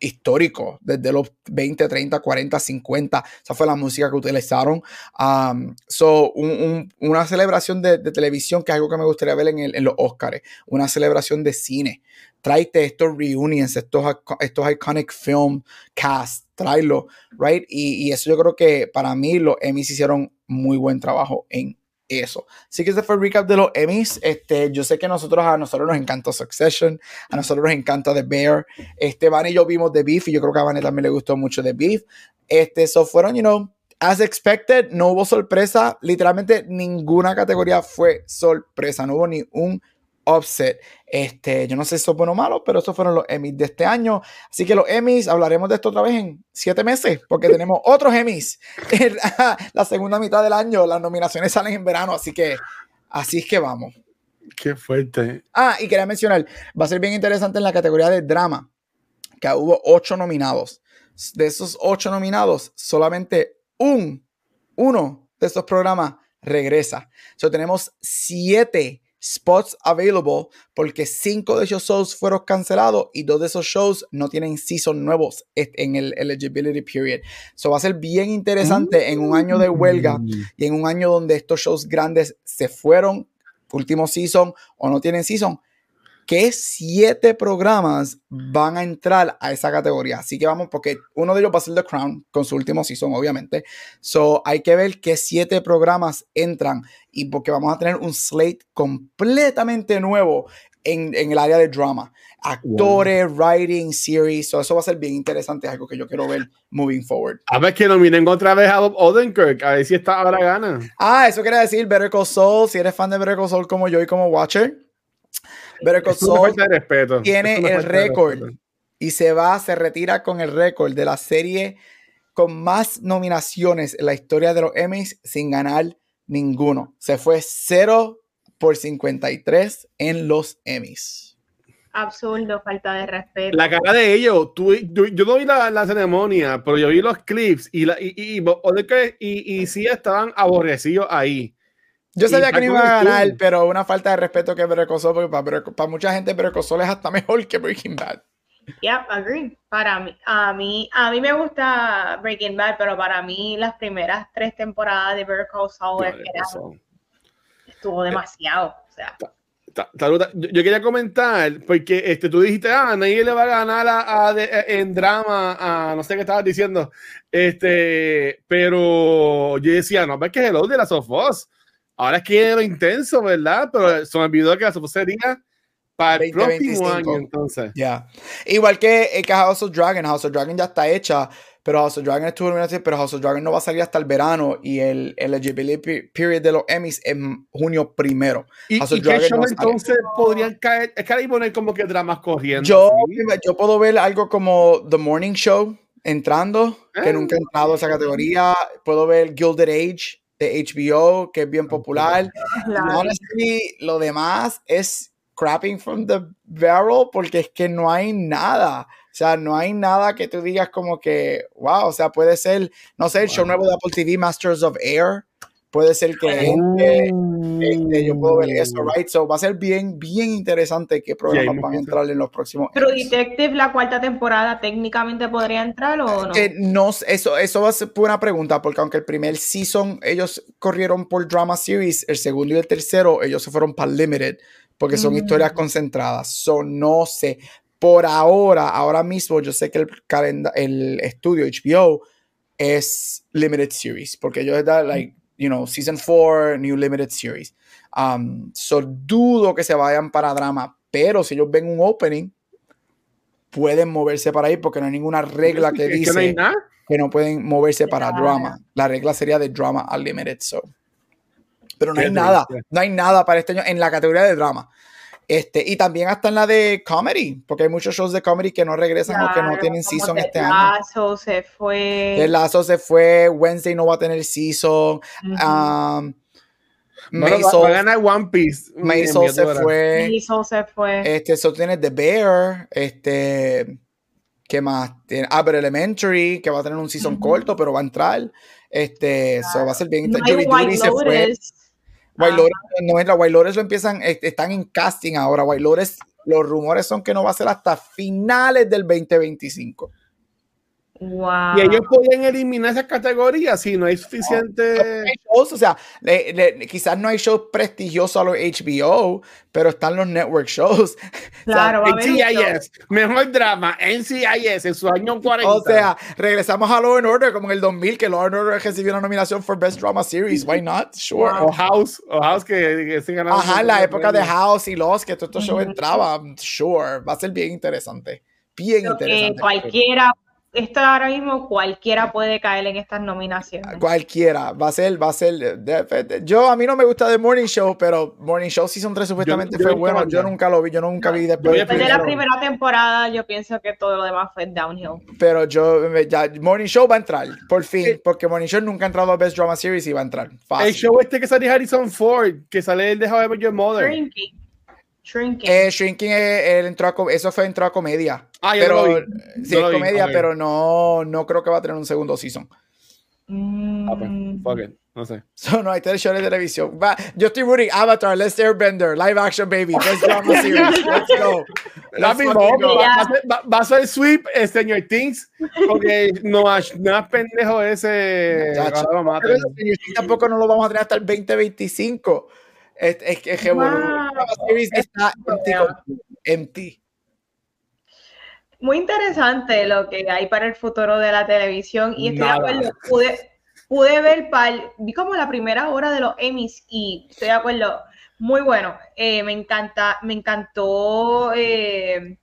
históricos, desde los veinte, treinta, cuarenta, cincuenta. O esa fue la música que utilizaron. Um, so, un, un, una celebración de, de televisión, que es algo que me gustaría ver en, el, en los Oscars. Una celebración de cine. Tráete estos reunions, estos, estos iconic film cast, tráelo, right? Y, y eso yo creo que para mí los Emmys hicieron muy buen trabajo en eso. Así que ese fue el recap de los Emmys. Este, yo sé que nosotros, a nosotros nos encantó Succession, a nosotros nos encanta The Bear. Este, Van y yo vimos The Beef y yo creo que a Van también le gustó mucho The Beef. Este, so fueron, you know, as expected, no hubo sorpresa. Literalmente ninguna categoría fue sorpresa, no hubo ni un Offset. Este, yo no sé si eso es bueno o malo, pero estos fueron los Emmys de este año. Así que los Emmys, hablaremos de esto otra vez en siete meses, porque tenemos otros Emmys. La segunda mitad del año, las nominaciones salen en verano, así que así es que vamos. Qué fuerte. Ah, y quería mencionar, va a ser bien interesante en la categoría de drama, que hubo ocho nominados. De esos ocho nominados, solamente un, uno de estos programas regresa. So, tenemos siete spots available porque cinco de esos shows fueron cancelados y dos de esos shows no tienen season nuevos en el eligibility period. So, va a ser bien interesante en un año de huelga y en un año donde estos shows grandes se fueron, último season o no tienen season, que siete programas van a entrar a esa categoría. Así que vamos, porque uno de ellos va a ser The Crown, con su último season, obviamente. So, hay que ver qué siete programas entran, y porque vamos a tener un slate completamente nuevo en, en el área de drama. Actores, wow. Writing, series. So, eso va a ser bien interesante, es algo que yo quiero ver moving forward. A ver que nominen otra vez a Bob Odenkirk, a ver si está ahora gana. Ah, eso quiere decir Better Call Saul, si eres fan de Better Call Saul como yo y como Watcher. Better Call Saul tiene el récord y se va, se retira con el récord de la serie con más nominaciones en la historia de los Emmys sin ganar ninguno. Se fue cero por cincuenta y tres en los Emmys. Absurdo, falta de respeto. La cara de ellos, tú, tú, yo no vi la, la ceremonia, pero yo vi los clips y la, y, y, y, y, y sí estaban aborrecidos ahí. Yo sabía que no iba a ganar, pero una falta de respeto que Better Call Saul, porque para, para mucha gente Better Call Saul es hasta mejor que Breaking Bad. Yep, agree. Para mí, a mí, a mí me gusta Breaking Bad, pero para mí las primeras tres temporadas de Better Call Saul estuvo demasiado. O sea. Yo quería comentar, porque este, tú dijiste, ah, nadie le va a ganar a, a, de, en drama, a, no sé qué estabas diciendo, este, pero yo decía, no, es que Hello de Last of Us. Ahora es que es lo intenso, ¿verdad? Pero se me olvidó que la suposería para el próximo año, entonces. Ya. Yeah. Igual que, que House of Dragon. House of Dragon ya está hecha, pero House of Dragon estuvo nominada, pero House of Dragon no va a salir hasta el verano y el eligibility period de los Emmys es junio primero. ¿Y, House of ¿y Dragon qué show no entonces podrían caer? Es que ahí poner como que dramas corriendo. Yo, yo puedo ver algo como The Morning Show entrando, eh, que nunca ha entrado a esa categoría. Puedo ver Gilded Age de H B O, que es bien popular. Claro. Honestly, lo demás es crapping from the barrel, porque es que no hay nada. O sea, no hay nada que tú digas como que, wow, o sea, puede ser, no sé, el wow. show nuevo de Apple T V, Masters of Air, puede ser que gente, este, yo puedo ver eso, right? So, va a ser bien, bien interesante qué programas yeah, van a entrar en los próximos años. True Detective, la cuarta temporada, ¿técnicamente podría entrar o no? Eh, no, eso, eso va a ser una pregunta, porque aunque el primer season ellos corrieron por drama series, el segundo y el tercero ellos se fueron para limited, porque son mm. historias concentradas. So, no sé. Por ahora, ahora mismo, yo sé que el, calenda, el estudio H B O es limited series, porque ellos están, like, you know, season four, new limited series. Um, so, dudo que se vayan para drama, pero si ellos ven un opening, pueden moverse para ahí, porque no hay ninguna regla que dice que no, que no pueden moverse para drama. La regla sería de drama al limited, so. Pero no hay nada, no hay nada para este año en la categoría de drama. Este, y también hasta en la de comedy, porque hay muchos shows de comedy que no regresan claro, o que no tienen season este año. El Lazo se fue. El Lazo se fue. Wednesday no va a tener season. Uh-huh. um, Maisel, va, va a ganar One Piece. Maisel se fue. Maisel se fue. Este, eso tiene The Bear. Este, ¿qué más? Abbott Elementary, que va a tener un season uh-huh. corto, pero va a entrar. Este, eso claro. va a ser bien. No Judy Duty se fue. White Lotus, no entra, White Lotus lo empiezan, están en casting ahora. White Lotus, los rumores son que no va a ser hasta finales del veinte veinticinco. Wow. Y ellos podían eliminar esas categorías si no hay suficiente. No, no hay shows, o sea, le, le, quizás no hay shows prestigiosos a los H B O, pero están los network shows. Claro, o sea, N C I S, mejor drama, N C I S en su año cuarenta. O sea, regresamos a Law and Order como en el dos mil, que Law and Order recibió una nominación for Best Drama Series. Why not? Sure. Wow. O House, o House que, que se ganaba. Ajá, la época de House y Lost, que todos estos shows entraban. Sure, va a ser bien interesante. Bien Creo interesante. Que cualquiera. esto ahora mismo cualquiera puede caer en estas nominaciones. Cualquiera, va a ser, va a ser. Yo, a mí no me gusta The Morning Show, pero Morning Show Season tres supuestamente yo, yo fue bueno. Yo nunca lo vi, yo nunca no, vi después, después de la primera temporada. Yo pienso que todo lo demás fue downhill. Pero yo, ya, Morning Show va a entrar, por fin, sí. Porque Morning Show nunca ha entrado a Best Drama Series y va a entrar. Fácil. El show este que sale Harrison Ford, que sale el de How I Met Your Mother. Shrinking. Shrinking. Eh, Shrinking, eh, él entró a, eso fue entró a comedia. Ah, pero yo no sí, yo es comedia, okay. Pero no, no creo que va a tener un segundo season. Mm. Ah, pues, fuck it. No sé. So, no, hay tres shows de televisión. Va, yo estoy rooting Avatar, Last Airbender, Live Action Baby, Best Drama Series. Let's go. La misma, va, va, va a ser sweep, eh, Señor Things, porque no, no es pendejo ese. Mamá, pero tampoco no lo vamos a tener hasta el veinte veinticinco. Es, es, es que wow. Series está empty. Muy interesante lo que hay para el futuro de la televisión y estoy de acuerdo, pude, pude ver, par, vi como la primera hora de los Emmys y estoy de acuerdo, muy bueno, eh, me encanta, me encantó eh,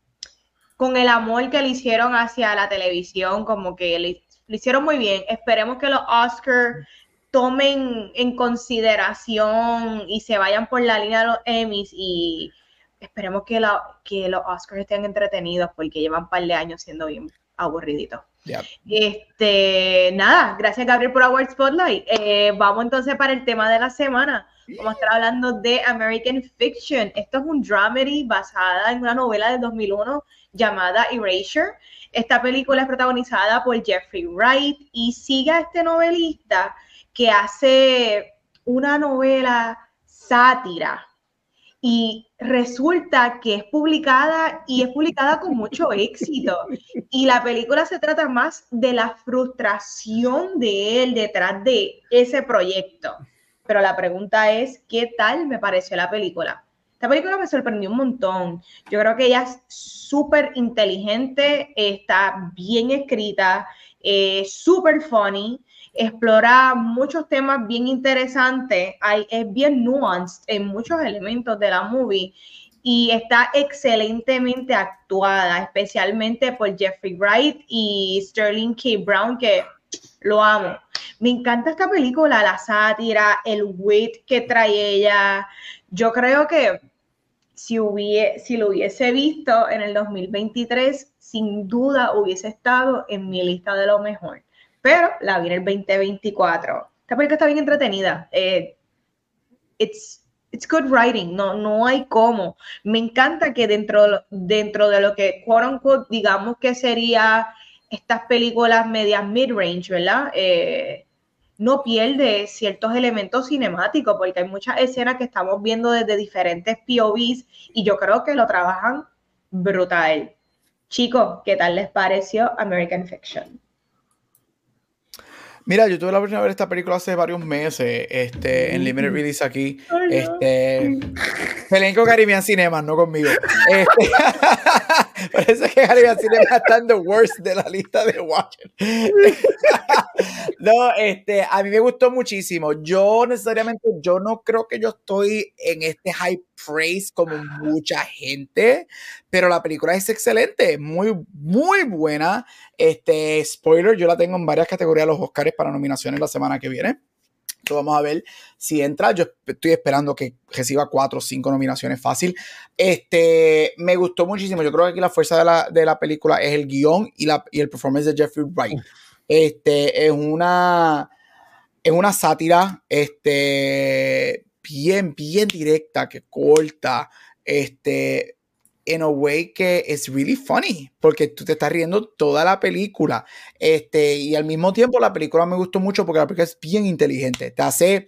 con el amor que le hicieron hacia la televisión, como que le, le hicieron muy bien, esperemos que los Oscars tomen en consideración y se vayan por la línea de los Emmys y... Esperemos que, la, que los Oscars estén entretenidos porque llevan un par de años siendo bien aburriditos. Yep. Este, nada, gracias Gabriel por Award Spotlight. Eh, vamos entonces para el tema de la semana. Vamos a estar hablando de American Fiction. Esto es un dramedy basada en una novela de dos mil uno llamada Erasure. Esta película es protagonizada por Jeffrey Wright y sigue a este novelista que hace una novela sátira. Y resulta que es publicada y es publicada con mucho éxito. Y la película se trata más de la frustración de él detrás de ese proyecto. Pero la pregunta es, ¿qué tal me pareció la película? Esta película me sorprendió un montón. Yo creo que ella es súper inteligente, está bien escrita, eh, súper funny. Explora muchos temas bien interesantes, hay, es bien nuanced en muchos elementos de la movie y está excelentemente actuada, especialmente por Jeffrey Wright y Sterling K. Brown, que lo amo. Me encanta esta película, la sátira, el wit que trae ella. Yo creo que si, hubiese, si lo hubiese visto en el dos mil veintitrés, sin duda hubiese estado en mi lista de lo mejor. Pero la vi en el veinte veinticuatro. Esta película está bien entretenida. Eh, it's, it's good writing. No, no hay cómo. Me encanta que dentro, dentro de lo que, quote unquote, digamos que sería estas películas medias mid-range, ¿verdad? Eh, no pierde ciertos elementos cinemáticos porque hay muchas escenas que estamos viendo desde diferentes P O Vs y yo creo que lo trabajan brutal. Chicos, ¿qué tal les pareció American Fiction? Mira, yo tuve la oportunidad de ver esta película hace varios meses, este, en Limited Release aquí. Oh, no. Este, peleé con Caribbean Cinema, no conmigo. Este, por eso es que Caribbean Cinema está en the worst de la lista de Watcher. No, este, a mí me gustó muchísimo. Yo necesariamente, yo no creo que yo estoy en este high praise como mucha gente, pero la película es excelente, muy, muy buena. Este, spoiler, yo la tengo en varias categorías de los Oscars para nominaciones la semana que viene. Entonces vamos a ver si entra. Yo estoy esperando que reciba cuatro o cinco nominaciones fácil. Este, me gustó muchísimo. Yo creo que aquí la fuerza de la, de la película es el guión y, la, y el performance de Jeffrey Wright. Este, es una, es una sátira, este, bien, bien directa, que corta, este... in a way que es really funny, porque tú te estás riendo toda la película. Este, y al mismo tiempo la película me gustó mucho porque la película es bien inteligente. Te hace...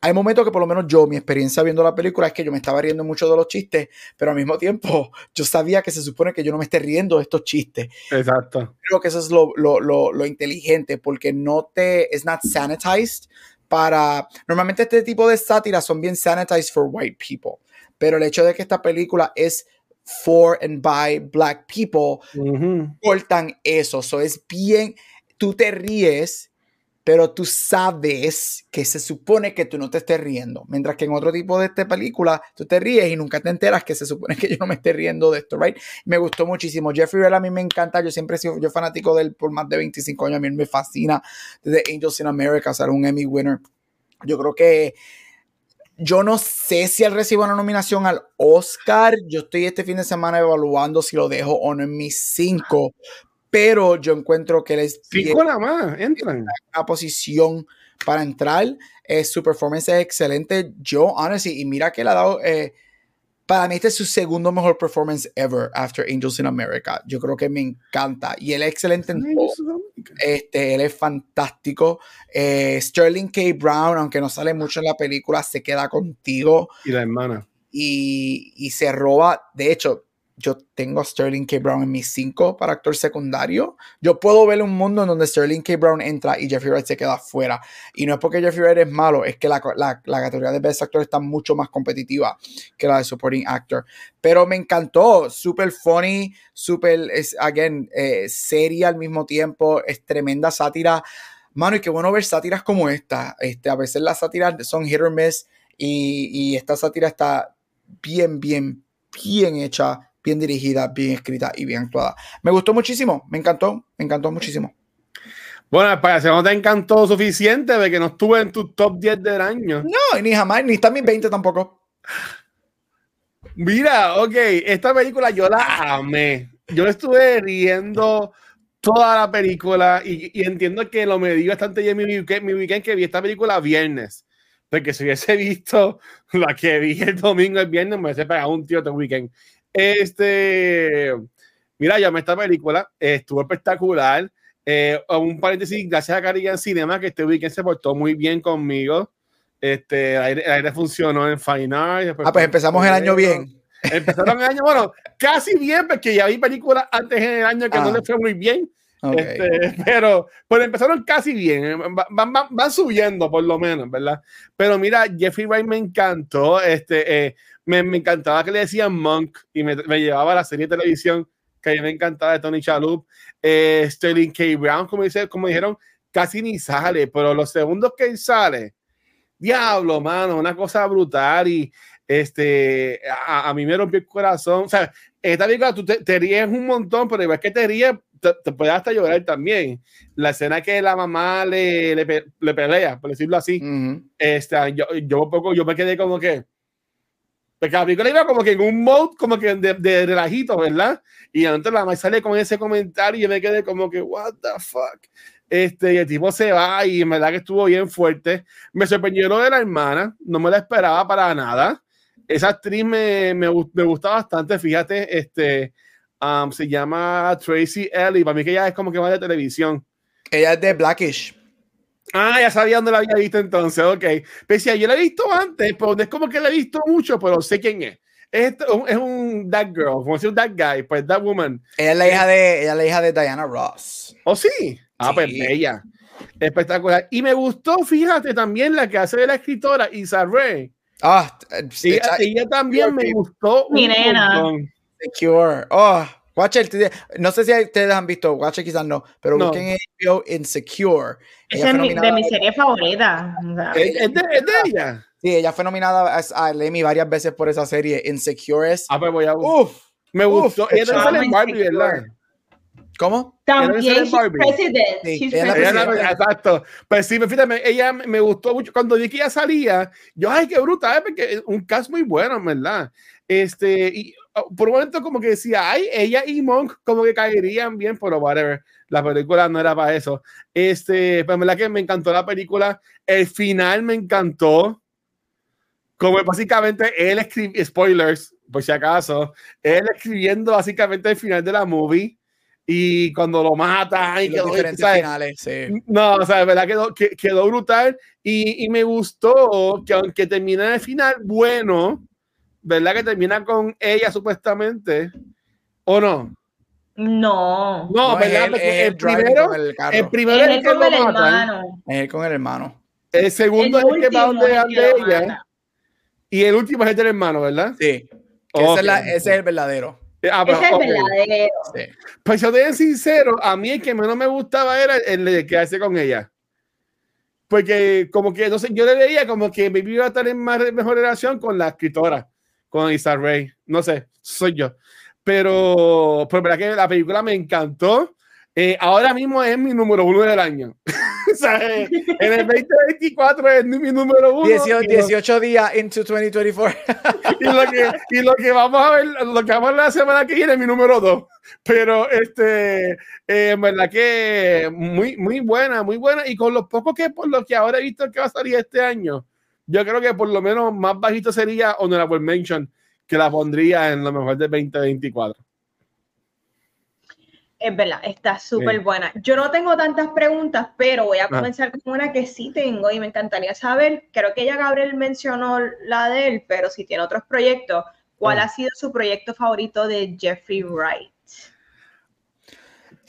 Hay momentos que por lo menos yo, mi experiencia viendo la película es que yo me estaba riendo mucho de los chistes, pero al mismo tiempo yo sabía que se supone que yo no me esté riendo de estos chistes. Exacto. Creo que eso es lo, lo, lo, lo inteligente, porque no te... It's not sanitized para... Normalmente este tipo de sátiras son bien sanitized for white people, pero el hecho de que esta película es... for and by black people, uh-huh. Cortan eso, so es bien, tú te ríes pero tú sabes que se supone que tú no te estés riendo, mientras que en otro tipo de esta película tú te ríes y nunca te enteras que se supone que yo no me esté riendo de esto, right? Me gustó muchísimo. Jeffrey Wright a mí me encanta, yo siempre he sido yo fanático de él por más de veinticinco años, a mí me fascina desde Angels in America, o sea, un Emmy winner. Yo creo que yo no sé si él recibe una nominación al Oscar. Yo estoy este fin de semana evaluando si lo dejo o no en mis cinco, pero yo encuentro que él es cinco nada más, entran a posición para entrar. Eh, su performance es excelente. Yo, honestly, y mira que le ha dado, eh, para mí este es su segundo mejor performance ever after Angels in America. Yo creo que me encanta. Y él es excelente en todo. Este, él es fantástico. Eh, Sterling K. Brown, aunque no sale mucho en la película, se queda contigo. Y la hermana. Y, y se roba. De hecho, yo tengo a Sterling K. Brown en mis cinco para actor secundario. Yo puedo ver un mundo en donde Sterling K. Brown entra y Jeffrey Wright se queda fuera. Y no es porque Jeffrey Wright es malo, es que la, la, la categoría de Best Actor está mucho más competitiva que la de Supporting Actor. Pero me encantó. Súper funny, súper, again, eh, seria al mismo tiempo. Es tremenda sátira. Mano, y qué bueno ver sátiras como esta. Este, a veces las sátiras son hit or miss y, y esta sátira está bien, bien, bien hecha, bien dirigida, bien escrita y bien actuada. Me gustó muchísimo, me encantó, me encantó muchísimo. Bueno, para que no te encantó suficiente de que no estuve en tu top diez del año. No, ni jamás, ni está en mis veinte tampoco. Mira, ok, esta película yo la amé. Yo estuve riendo toda la película y, y entiendo que lo me dio bastante ya en mi weekend, mi weekend que vi esta película viernes. Porque si hubiese visto la que vi el domingo, el viernes, me hubiese pegado un tío este weekend. Este, mira, yo amé esta película, estuvo espectacular. Eh, un paréntesis, gracias a Caribbean Cinema, que este weekend se portó muy bien conmigo. Este, el aire, el aire funcionó en Fine Arts. Ah, pues empezamos el año bien. Empezaron el año, bueno, casi bien, porque ya vi películas antes en el año que ah. no le fue muy bien. Okay. Este, pero, pero empezaron casi bien, van, van, van subiendo por lo menos, ¿verdad? Pero mira, Jeffrey Wright me encantó. Este, eh, me, me encantaba que le decían Monk y me, me llevaba a la serie de televisión que a mí me encantaba de Tony Shalhoub. eh, Sterling K. Brown, como, dice, como dijeron, casi ni sale, pero los segundos que él sale, diablo, mano, una cosa brutal. Y este, a, a mí me rompió el corazón. O sea, esta película tú te, te ríes un montón, pero igual que te ríes Te, te puede hasta llorar también. La escena que la mamá le, le, le pelea, por decirlo así. Uh-huh. Este, yo, yo un poco, yo me quedé como que, porque la película iba como que en un mode como que de, de relajito, ¿verdad? Y entonces la mamá sale con ese comentario y yo me quedé como que, what the fuck. Este, y el tipo se va y en verdad que estuvo bien fuerte. Me sorprendió lo de la hermana, no me la esperaba para nada. Esa actriz me, me, me gusta bastante, fíjate, este... Um, se llama Tracy Ellis. Para mí que ella es como que más de televisión. Ella es de Blackish. Ah, ya sabía dónde la había visto entonces, ok. Pero si yo la he visto antes, pero es como que la he visto mucho, pero sé quién es. Es, es un that girl, como decir un that guy, pues that woman. Ella es la hija de, ella es la hija de Diana Ross. ¿Oh, sí? Ah, sí. Pues bella. Espectacular. Y me gustó, fíjate, también la que hace de la escritora, Issa Rae. Ah, ella, ella también me gustó un montón. The Cure. Oh, Watcher. No sé si ustedes han visto Watcher, quizás no, pero no. Busquen H B O Insecure. Es de mi, de mi serie favorita. ¿Es, es, de, ¿Es de ella? Sí, ella fue nominada al Emmy varias veces por esa serie, Insecure. Ah, pues voy a buscar. Uf, me gustó. Uf, ella sale en Barbie, ¿verdad? ¿Cómo? También es presidente. Sí, exacto. Pues sí, fíjate, ella me gustó mucho. Cuando vi que ella salía, yo, ay, qué bruta, ¿eh? Porque un cast muy bueno, ¿verdad? Este, y por un momento como que decía, ay, ella y Monk como que caerían bien, pero whatever, la película no era para eso. Este, pero la que me encantó la película, el final me encantó, como básicamente él escribió, spoilers, por si acaso, él escribiendo básicamente el final de la movie, y cuando lo mata, y los quedó, diferentes ¿sabes? Finales, sí. No, o sea, verdad quedó, quedó brutal, y, y me gustó que aunque termina el final bueno, ¿verdad? Que termina con ella supuestamente, ¿o no? No. No, ¿verdad? Él, porque él el, primero, el, el primero él es el que lo mata. Es él con el hermano. El segundo el es el que va donde anda ella. Y el último es el del hermano, ¿verdad? Sí. Okay. Ese, es la, ese es el verdadero. Ah, pero, ese es el okay. verdadero. Sí. Pues yo te voy a ser sincero, a mí el que menos me gustaba era el de quedarse con ella. porque como que, no sé, yo le veía como que me iba a estar en más, mejor relación con la escritora, con Issa Rae, no sé, soy yo. Pero, pero verdad que la película me encantó. Eh, ahora mismo es mi número uno del año. O sea, eh, en el veinte veinticuatro es mi número uno. dieciocho, dieciocho días into veinte veinticuatro. Y lo, que, y lo que vamos a ver, lo que vamos a ver la semana que viene es mi número dos. Pero, este, eh, en verdad que muy, muy buena, muy buena. Y con lo poco que, por lo que ahora he visto que va a salir este año, yo creo que por lo menos más bajito sería Honorable Mention, que la pondría en lo mejor de veinte veinticuatro. Es verdad, está súper sí. buena. Yo no tengo tantas preguntas, pero voy a ah. comenzar con una que sí tengo y me encantaría saber. Creo que ya Gabriel mencionó la de él, pero si tiene otros proyectos, ¿cuál ah. ha sido su proyecto favorito de Jeffrey Wright?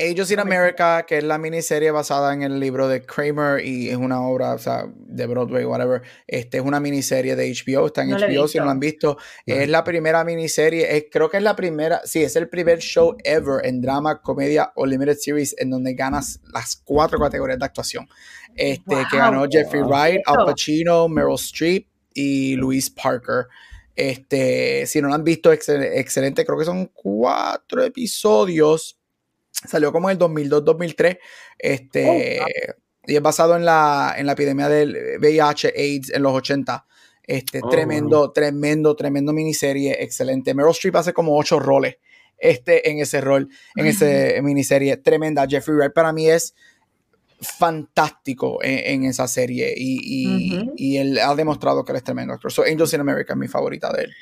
Ellos in America, que es la miniserie basada en el libro de Kramer y es una obra, o sea, de Broadway, whatever. Este es una miniserie de H B O, está en no H B O si no la han visto. No. Es la primera miniserie, es, creo que es la primera, sí, es el primer show ever en drama, comedia o limited series en donde ganas las cuatro categorías de actuación. Este, wow, que ganó Jeffrey Wright, Al Pacino, Meryl Streep y Louise Parker. Este, si no lo han visto, excel, excelente, creo que son cuatro episodios. Salió como en el dos mil dos, dos mil tres, este, oh, wow. y es basado en la, en la epidemia del V I H AIDS en los ochenta. Este, oh, tremendo, wow. tremendo, tremendo miniserie, excelente. Meryl Streep hace como ocho roles este, en ese rol, en uh-huh. esa miniserie. Tremenda. Jeffrey Wright para mí es fantástico en, en esa serie y, y, uh-huh. y él ha demostrado que él es tremendo actor. So, Angels in America es mi favorita de él.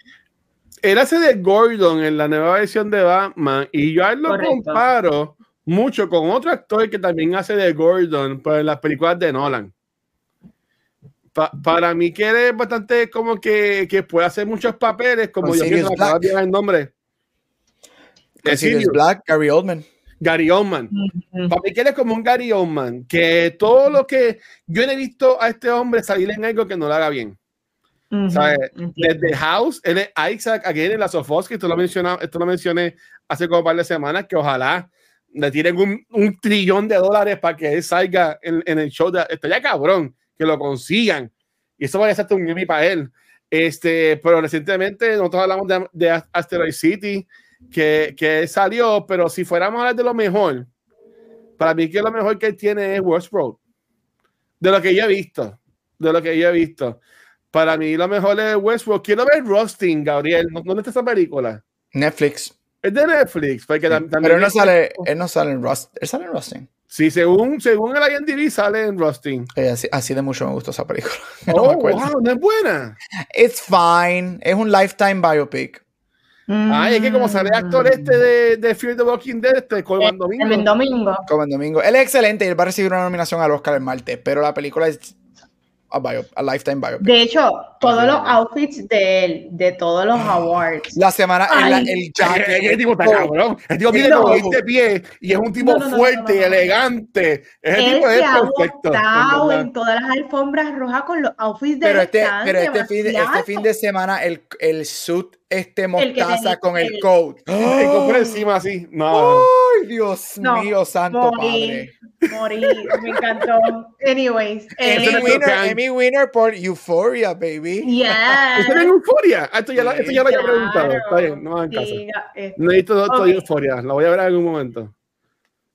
Él hace de Gordon en la nueva versión de Batman y yo a él lo Correcto. comparo mucho con otro actor que también hace de Gordon pero en las películas de Nolan. Pa para mí que él es bastante como que, que puede hacer muchos papeles como con yo pienso acaba de el nombre. Sirius Black, Gary Oldman. Gary Oldman. Mm-hmm. Para mí que él es como un Gary Oldman que todo lo que yo no he visto a este hombre salir en algo que no lo haga bien. Uh-huh, ¿sabes? Desde House, él es Isaac, aquí en la Sofosky, esto lo mencioné, esto lo mencioné hace como un par de semanas, que ojalá le tiren un, un trillón de dólares para que él salga en, en el show de, estaría cabrón, que lo consigan y eso vaya a ser un gimmick para él. Este, pero recientemente nosotros hablamos de, de Asteroid City que, que él salió, pero si fuéramos a hablar de lo mejor, para mí que lo mejor que él tiene es Westworld, de lo que yo he visto de lo que yo he visto para mí lo mejor es Westworld. Quiero ver Rusting, Gabriel. ¿Dónde está esa película? Netflix. Es de Netflix. Porque sí, pero él no, sale, él no sale en Rust, él sale en Rusting. Sí, según, según el I M D B sale en Rusting. Eh, así, así de mucho me gustó esa película. Oh, no me acuerdo. Wow, no es buena. It's fine. Es un Lifetime biopic. Mm. Ay, es que como sale el actor este de, de Fear the Walking Dead, este, Colman Domingo. El domingo. Colman Domingo. Él es excelente y él va a recibir una nominación al Oscar el martes, pero la película es... A, bio, a Lifetime biopic. De hecho, todos los outfits de él, de todos los awards. La semana, el, el jacket. El, el, el tipo está cabrón. El tipo tiene como veinte pies y es un tipo no, no, no, fuerte, no, no, no, elegante. Ese él tipo es perfecto. Está en todas las alfombras rojas con los outfits de pero este, pero este fin, de, este fin de semana, el, el suit este mostaza el con el, el coat. ¡Oh! El coat por encima así. No. ¡Ay, Dios no, mío, santo morí, padre! Morí, me encantó. Anyways. Emmy eh, winner, Emmy winner por Euphoria, baby. Yeah. ¿Usted es Euphoria? Esto ya, sí, esto ya claro. lo había preguntado. Está bien, no me hagan caso. No he visto todo okay. Euphoria. La voy a ver en algún momento.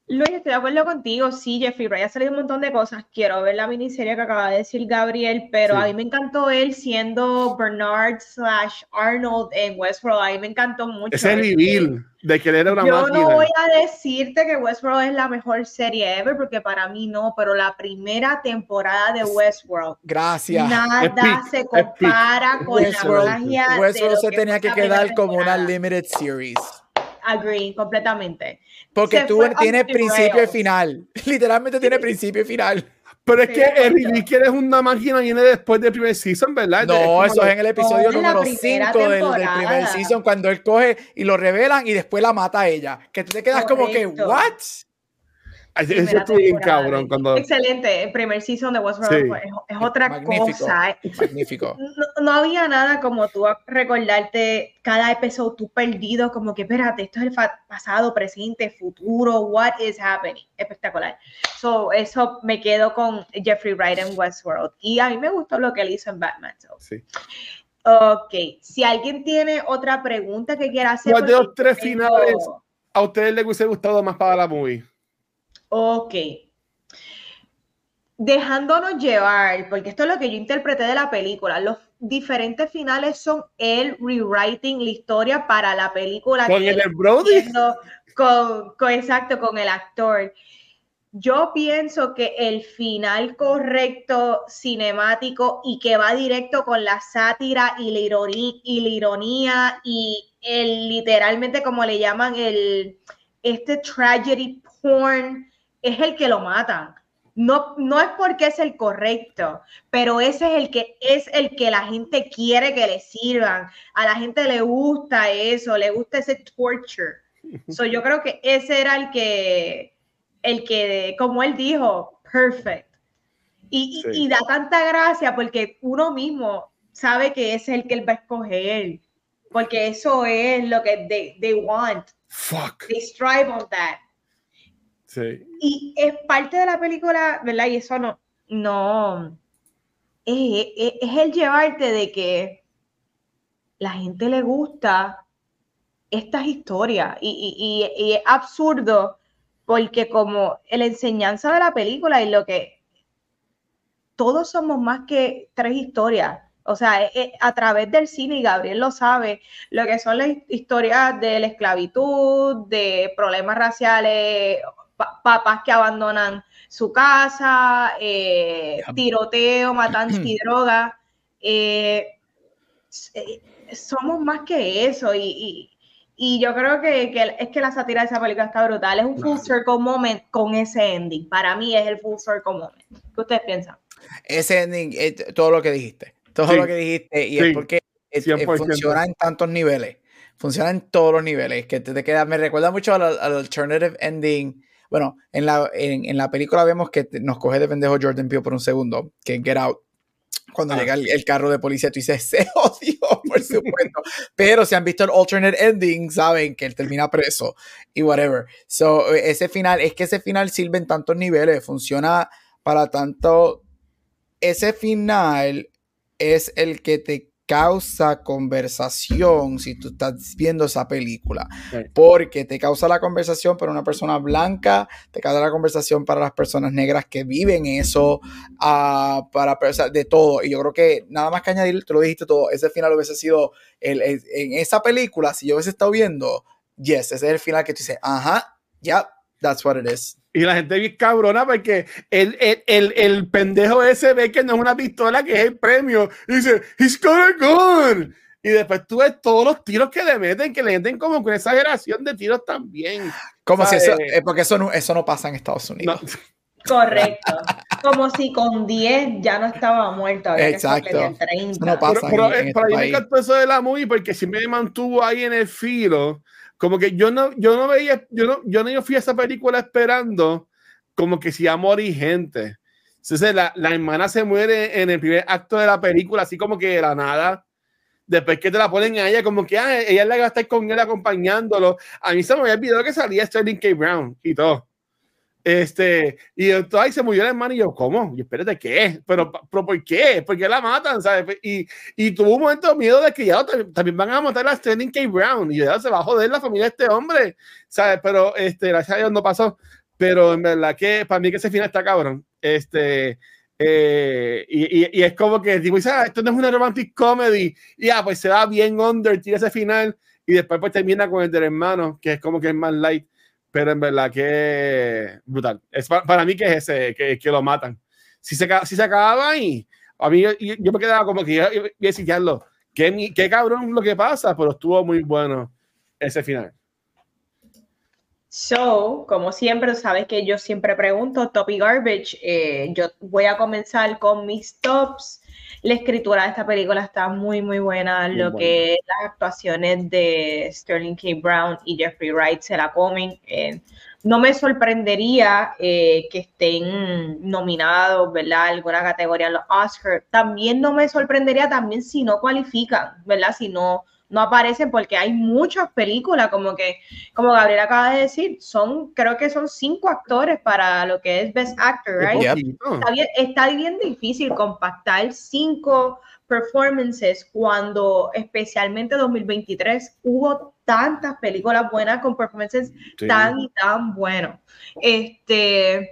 Luis, estoy de acuerdo contigo. Sí, Jeffrey Wright ha salido un montón de cosas. Quiero ver la miniserie que acaba de decir Gabriel, pero sí. a mí me encantó él siendo Bernard slash Arnold en Westworld. A mí me encantó mucho. Ese reveal de que él era una Yo máquina. No voy a decirte que Westworld es la mejor serie ever, porque para mí no, pero la primera temporada de Westworld. Gracias. Nada Epic. se compara Epic. con Westworld. la magia Westworld se que tenía que quedar como una limited series. Agree, completamente. Porque se tú tienes principio y final. Literalmente sí. tiene principio y final. Pero es sí, que el reveal que eres una máquina viene después del primer season, ¿verdad? No, es eso es en el episodio número cinco del, del primer season, cuando él coge y lo revelan y después la mata a ella. Que tú te quedas Correcto. como que, ¿what? Es bien cabrón cuando... Excelente, el primer season de Westworld, sí, es, es otra magnífico, cosa. Magnífico. No, no había nada como tú recordarte cada episodio tú perdido, como que espérate, esto es el pasado, presente, futuro, what is happening. Espectacular. So, eso me quedo con Jeffrey Wright en Westworld. Y a mí me gustó lo que él hizo en Batman. So. Sí. Ok, si alguien tiene otra pregunta que quiera hacer... ¿Cuál de los tres tengo... finales a ustedes les hubiese gustado más para la movie? Ok, dejándonos llevar, porque esto es lo que yo interpreté de la película, los diferentes finales son él rewriting la historia para la película. ¿Con el Brody? Con, con, exacto, con el actor. Yo pienso que el final correcto, cinemático, y que va directo con la sátira y la ironía, y, la ironía, y el, literalmente como le llaman, el, este tragedy porn, es el que lo matan. No, no es porque es el correcto, pero ese es el que es el que la gente quiere que le sirvan. A la gente le gusta eso, le gusta ese torture. So, yo creo que ese era el que, el que, como él dijo, perfect. Y, sí, y, y da tanta gracia porque uno mismo sabe que ese es el que él va a escoger. Porque eso es lo que they, they want. Fuck. They strive on that. Sí. Y es parte de la película, ¿verdad? Y eso no, no, es, es, es el llevarte de que la gente le gusta estas historias y, y, y, y es absurdo porque como la enseñanza de la película es lo que todos somos más que tres historias. O sea, a través del cine, y Gabriel lo sabe, lo que son las historias de la esclavitud, de problemas raciales, pa papás que abandonan su casa, eh, tiroteo, matanza y droga. Eh, somos más que eso. Y, y, y yo creo que, que es que la sátira de esa película está brutal. Es un full circle moment con ese ending. Para mí es el full circle moment. ¿Qué ustedes piensan? Ese ending, es todo lo que dijiste. Todo sí, lo que dijiste, y sí, es porque es, es, funciona en tantos niveles, funciona en todos los niveles, que te, te queda, me recuerda mucho al, al alternative ending. Bueno, en la, en, en la película vemos que nos coge de pendejo Jordan Peele por un segundo, que en Get Out, cuando ah. llega el, el carro de policía, tú dices, se odió, por supuesto, pero si han visto el alternate ending, saben que él termina preso, y whatever. So, ese final, es que ese final sirve en tantos niveles, funciona para tanto, ese final... es el que te causa conversación si tú estás viendo esa película. Sí. Porque te causa la conversación para una persona blanca, te causa la conversación para las personas negras que viven eso, uh, para, o sea, de todo. Y yo creo que nada más que añadir, tú lo dijiste todo, ese final hubiese sido, el, el, en esa película, si yo hubiese estado viendo, yes, ese es el final que tú dices, ajá, ya, that's what it is. Y la gente bien cabrona porque el, el, el, el pendejo ese ve que no es una pistola, que es el premio. Y dice, he's got a gun. Y después tú ves todos los tiros que le meten, que le meten como con exageración de tiros también. Como ¿sabes? Si eso, eh, porque eso no, eso no pasa en Estados Unidos. No. Correcto. Como si con diez ya no estaba muerto. Exacto. treinta. No pasa pero, en, pero, en pero este ahí me encantó eso de la movie porque siempre me mantuvo ahí en el filo. Como que yo no, yo no veía, yo no, yo no fui a esa película esperando como que si iba a morir gente. Entonces la, la hermana se muere en el primer acto de la película, así como que de la nada. Después que te la ponen a ella, como que ah, ella la va a estar con él acompañándolo. A mí se me había olvidado que salía Sterling K. Brown y todo. Este, y entonces se murió la hermana y yo, ¿cómo? Y espérate, ¿qué? ¿Pero, pero por qué? ¿Por qué la matan? ¿Sabes? Y, y tuvo un momento de miedo de que ya también van a matar a Sterling K. Brown y ya se va a joder la familia de este hombre, ¿sabes? Pero este, gracias a Dios no pasó, pero en verdad que para mí que ese final está cabrón. Este, eh, y, y, y es como que digo, ah, esto no es una romantic comedy, y ya, pues se va bien under, tira ese final y después pues termina con el del hermano, que es como que es más light. Pero en verdad que brutal. Es para, para mí que es ese, que, que lo matan. Si se, si se acababa y a mí yo, yo me quedaba como que yo iba a decir, ¿qué, qué cabrón lo que pasa? Pero estuvo muy bueno ese final. So, como siempre, sabes que yo siempre pregunto, top y garbage, eh, yo voy a comenzar con mis tops. La escritura de esta película está muy, muy buena. Muy lo bueno. que las actuaciones de Sterling K. Brown y Jeffrey Wright se la comen. Eh, no me sorprendería eh, que estén nominados, ¿verdad? Alguna categoría en los Oscars. También no me sorprendería también si no cualifican, ¿verdad? Si no... no aparecen, porque hay muchas películas, como que, como Gabriel acaba de decir, son, creo que son cinco actores para lo que es Best Actor, right? Yep. Está bien, está bien difícil compactar cinco performances cuando, especialmente dos mil veintitrés, hubo tantas películas buenas con performances sí. tan y tan buenos. Este,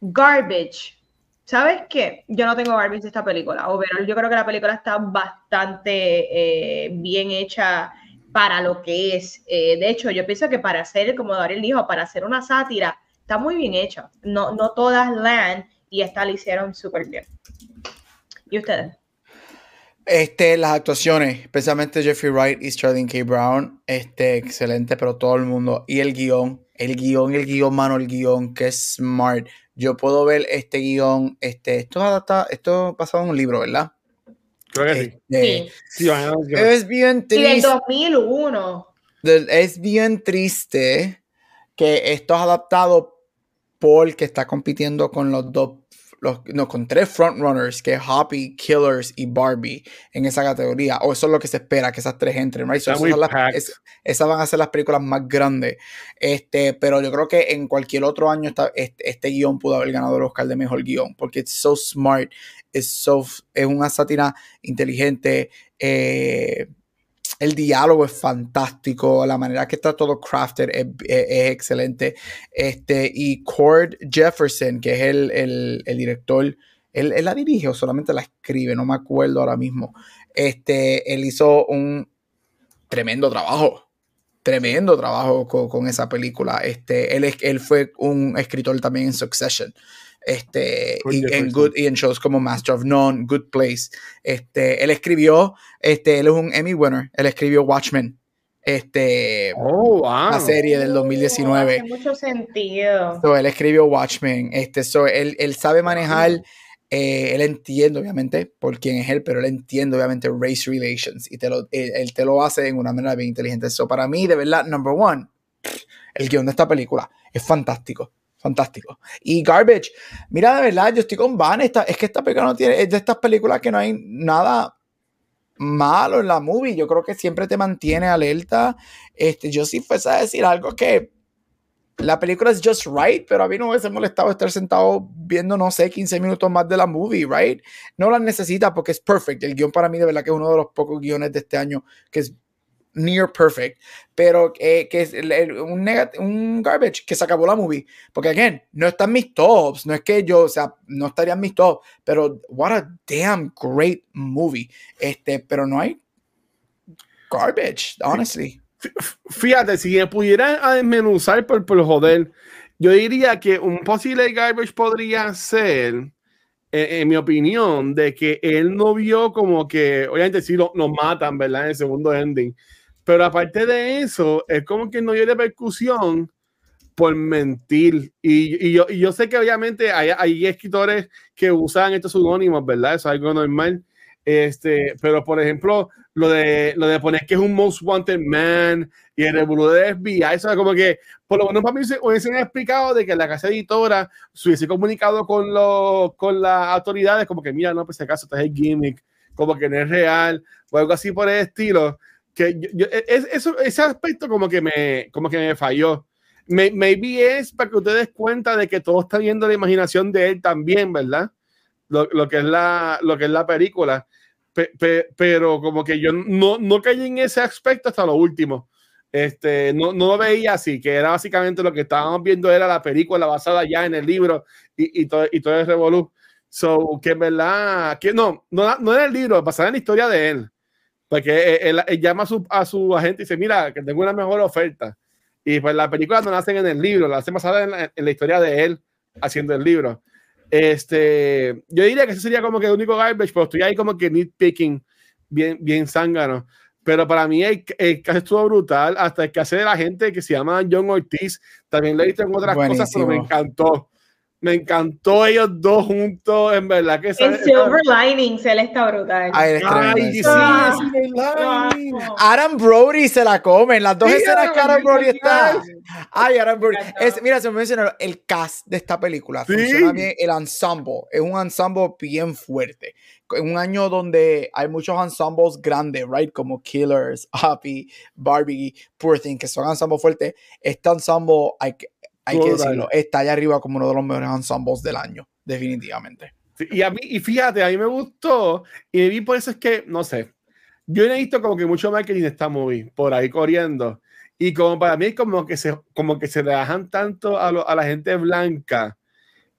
Garbage. ¿Sabes qué? Yo no tengo Barbie de esta película. Overall, yo creo que la película está bastante eh, bien hecha para lo que es. Eh, de hecho, yo pienso que para hacer, como Gabriel dijo, para hacer una sátira, está muy bien hecha. No, no todas land y esta la hicieron súper bien. ¿Y ustedes? Este, las actuaciones, especialmente Jeffrey Wright y Sterling K. Brown, este, excelente, pero todo el mundo. Y el guión, el guión, el guión, mano, el guión, que es smart. Yo puedo ver este guión, este, esto adapta, esto basado en un libro, ¿verdad? Creo que este, sí. sí. Es bien triste. Y del dos mil uno. Es bien triste que esto es adaptado porque está compitiendo con los dos, los, no, con tres frontrunners, que es Hoppy, Killers y Barbie, en esa categoría. O eso es lo que se espera, que esas tres entren, ¿right? So, esas, las, es, esas van a ser las películas más grandes. Este, pero yo creo que en cualquier otro año esta, este, este guión pudo haber ganado el Oscar de Mejor Guión, porque it's so smart, it's so, es una sátira inteligente, eh, el diálogo es fantástico, la manera que está todo crafted es, es, es excelente. Este, y Cord Jefferson, que es el, el, el director, él, él la dirige o solamente la escribe, no me acuerdo ahora mismo. Este, él hizo un tremendo trabajo, tremendo trabajo con, con esa película. Este, él, él fue un escritor también en Succession. Este, y, en good, y en shows como Master of None, Good Place. Este, él escribió, este, él es un Emmy winner, él escribió Watchmen, este, oh, wow. la serie del dos mil diecinueve. Oh, hace mucho sentido. So, él escribió Watchmen, este, so, él, él sabe manejar, eh, él entiende obviamente por quién es él, pero él entiende obviamente race relations y te lo, él, él te lo hace en una manera bien inteligente. So, para mí, de verdad, number one, el guión de esta película es fantástico. Fantástico. Y Garbage, mira, de verdad, yo estoy con Van. Esta, es que esta película no tiene, es de estas películas que no hay nada malo en la movie. Yo creo que siempre te mantiene alerta. Este, yo sí fuese a decir algo que la película es just right, pero a mí no me hubiese molestado estar sentado viendo, no sé, quince minutos más de la movie, right? No la necesita porque es perfect. El guión para mí, de verdad, que es uno de los pocos guiones de este año que es near perfect, pero eh, que es el, el, un, un garbage que se acabó la movie, porque again, no están mis tops, no es que yo, o sea, no estarían mis tops, pero what a damn great movie, este, pero no hay garbage, honestly. Fíjate, si pudiera desmenuzar por, por joder, yo diría que un posible garbage podría ser, en mi opinión, de que él no vio como que, obviamente sí lo, nos matan, ¿verdad? En el segundo ending. Pero aparte de eso, es como que no dio repercusión por mentir. Y, y, yo, y yo sé que obviamente hay, hay escritores que usan estos pseudónimos, ¿verdad? Eso es algo normal. Este, pero, por ejemplo, lo de, lo de poner que es un Most Wanted Man y el revolú de F B I, eso es como que, por lo menos para mí, se hubiesen explicado de que la casa editora se hubiese comunicado con, lo, con las autoridades, como que mira, no, pues si acaso este es el gimmick, como que no es real, o algo así por el estilo. Que yo, yo, es, eso, ese aspecto como que me, como que me falló. Me, maybe es para que ustedes cuenta de que todo está viendo la imaginación de él también, ¿verdad? Lo, lo, que es la, lo que es la película, pe, pe, pero como que yo no, no caí en ese aspecto hasta lo último. Este, no, no lo veía así, que era básicamente lo que estábamos viendo era la película basada ya en el libro y, y, todo, y todo el revolú. So, que en verdad, que no, no, no era el libro, basada en la historia de él, porque él, él, él llama a su, a su agente y dice, mira, que tengo una mejor oferta. Y pues la película no la hacen en el libro, la hacen basada en la, en la historia de él haciendo el libro. Este, yo diría que ese sería como que el único garbage, pero estoy ahí como que nitpicking bien, bien zángano. Pero para mí el, el caso estuvo brutal, hasta el caso de la gente que se llama John Ortiz, también le he visto en otras buenísimo. Cosas, pero me encantó. Me encantó ellos dos juntos, en verdad que... El Silver Linings, él está brutal. Ay, es Ay sí, ah, el Silver Lining. Ah, Aaron Brody se la comen, las dos sí, escenas que Aaron Brody está... Ay, Aaron Brody. Es, mira, se me mencionó el cast de esta película. ¿Sí? Funciona bien el ensemble. Es un ensemble bien fuerte. En un año donde hay muchos ensembles grandes, right? Como Killers, Happy, Barbie, Poor Thing, que son ensembles fuertes. Este ensemble hay que... Hay que decirlo, está allá arriba como uno de los mejores ensembles del año, definitivamente. Sí, y a mí, y fíjate, a mí me gustó, y me vi por eso es que, no sé, yo he visto como que mucho marketing está muy por ahí corriendo, y como para mí como que se, como que se relajan tanto a, lo, a la gente blanca,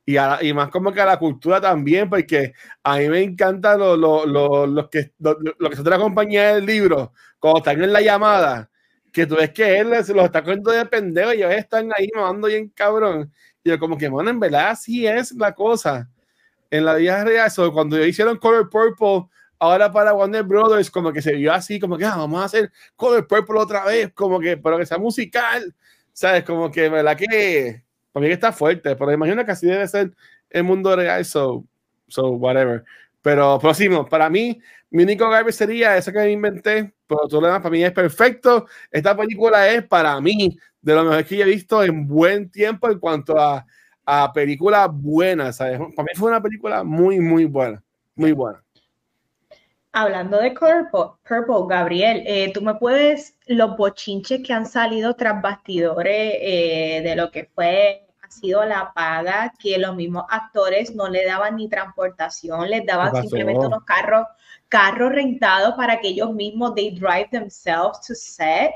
y, a, y más como que a la cultura también, porque a mí me encanta lo, lo, lo, lo que lo, lo que se trae la compañía del libro, cuando están en la llamada, que tú ves que él se los está cogiendo de pendejo y ellos están ahí mamando bien cabrón. Y yo como que, bueno, en verdad así es la cosa. En la vida real, eso, cuando ellos hicieron Color Purple, ahora para Warner Brothers, como que se vio así, como que ah, vamos a hacer Color Purple otra vez, como que, pero que sea musical, ¿sabes? Como que, ¿verdad? Que para mí que está fuerte, pero imagino que así debe ser el mundo real, so, so whatever. Pero próximo, para mí, mi único garbage sería eso que me inventé, pero todo lo demás para mí es perfecto. Esta película es, para mí, de lo mejor que yo he visto en buen tiempo en cuanto a, a películas buenas, ¿sabes? Para mí fue una película muy, muy buena, muy buena. Hablando de Color Purple, Gabriel, eh, tú me puedes, los bochinches que han salido tras bastidores eh, de lo que fue... sido la paga, que los mismos actores no le daban ni transportación, les daban simplemente unos carros carros rentados para que ellos mismos they drive themselves to set.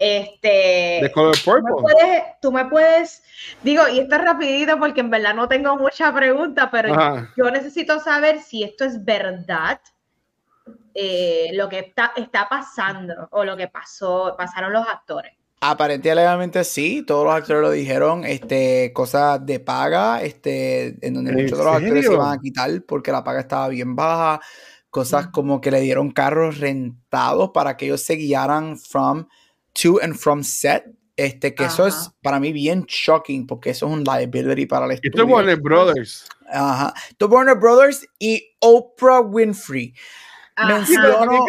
Este, ¿De Color Purple? Tú me puedes, tú me puedes digo, y esto es rapidito porque en verdad no tengo mucha pregunta, pero yo, yo necesito saber si esto es verdad, eh, lo que está, está pasando o lo que pasó, pasaron los actores. Aparentemente sí, todos los actores lo dijeron, este, cosas de paga, este, en donde muchos de los actores se iban a quitar porque la paga estaba bien baja, cosas como que le dieron carros rentados para que ellos se guiaran from, to and from set, este, que ajá, eso es para mí bien shocking porque eso es un liability para el estudio. Esto es Warner Brothers. Ajá, esto es Warner Brothers y Oprah Winfrey. Menciono,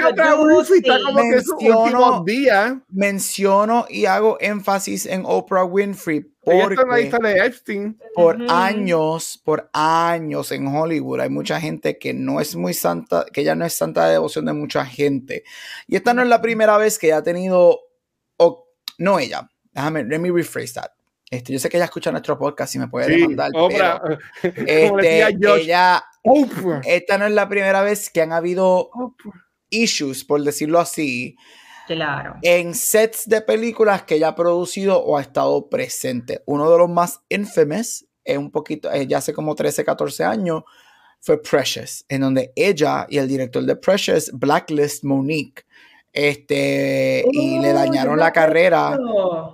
menciono, menciono y hago énfasis en Oprah Winfrey porque por años, por años en Hollywood hay mucha gente que no es muy santa, que ya no es santa de devoción de mucha gente. Y esta no es la primera vez que ha tenido, o, no ella, déjame, let me rephrase that. Este, yo sé que ella escucha nuestro podcast y me puede sí, demandar, Oprah, pero este, ella, Oprah. Esta no es la primera vez que han habido Oprah. Issues, por decirlo así, claro, en sets de películas que ella ha producido o ha estado presente. Uno de los más infamous, es un poquito, ya hace como trece, catorce años, fue Precious, en donde ella y el director de Precious blacklist Monique. Este, y oh, le dañaron la carrera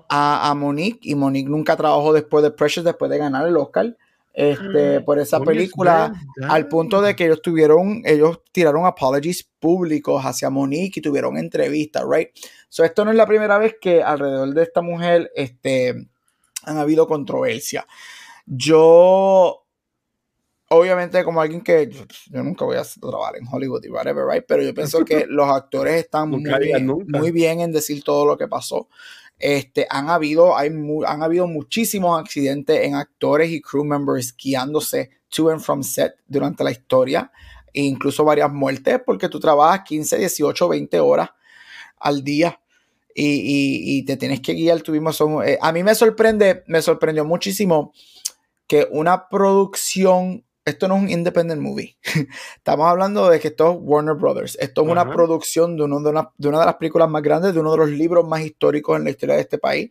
a, a Monique, y Monique nunca trabajó después de Precious, después de ganar el Oscar este, mm. por esa película, al punto de que ellos tuvieron, ellos tiraron apologies públicos hacia Monique y tuvieron entrevistas, right? So, esto no es la primera vez que alrededor de esta mujer este, han habido controversia. Yo... Obviamente, como alguien que yo, yo nunca voy a trabajar en Hollywood y whatever, right? Pero yo pienso que los actores están muy bien, muy bien en decir todo lo que pasó. Este, han, habido, hay mu, han habido muchísimos accidentes en actores y crew members guiándose to and from set durante la historia, e incluso varias muertes, porque tú trabajas quince, dieciocho, veinte horas al día. Y, y, y te tienes que guiar. Tuvimos, son, eh, a mí me sorprende, me sorprendió muchísimo que una producción... Esto no es un independent movie. Estamos hablando de que esto es Warner Brothers. Esto es uh-huh. una producción de, uno, de, una, de una de las películas más grandes, de uno de los libros más históricos en la historia de este país,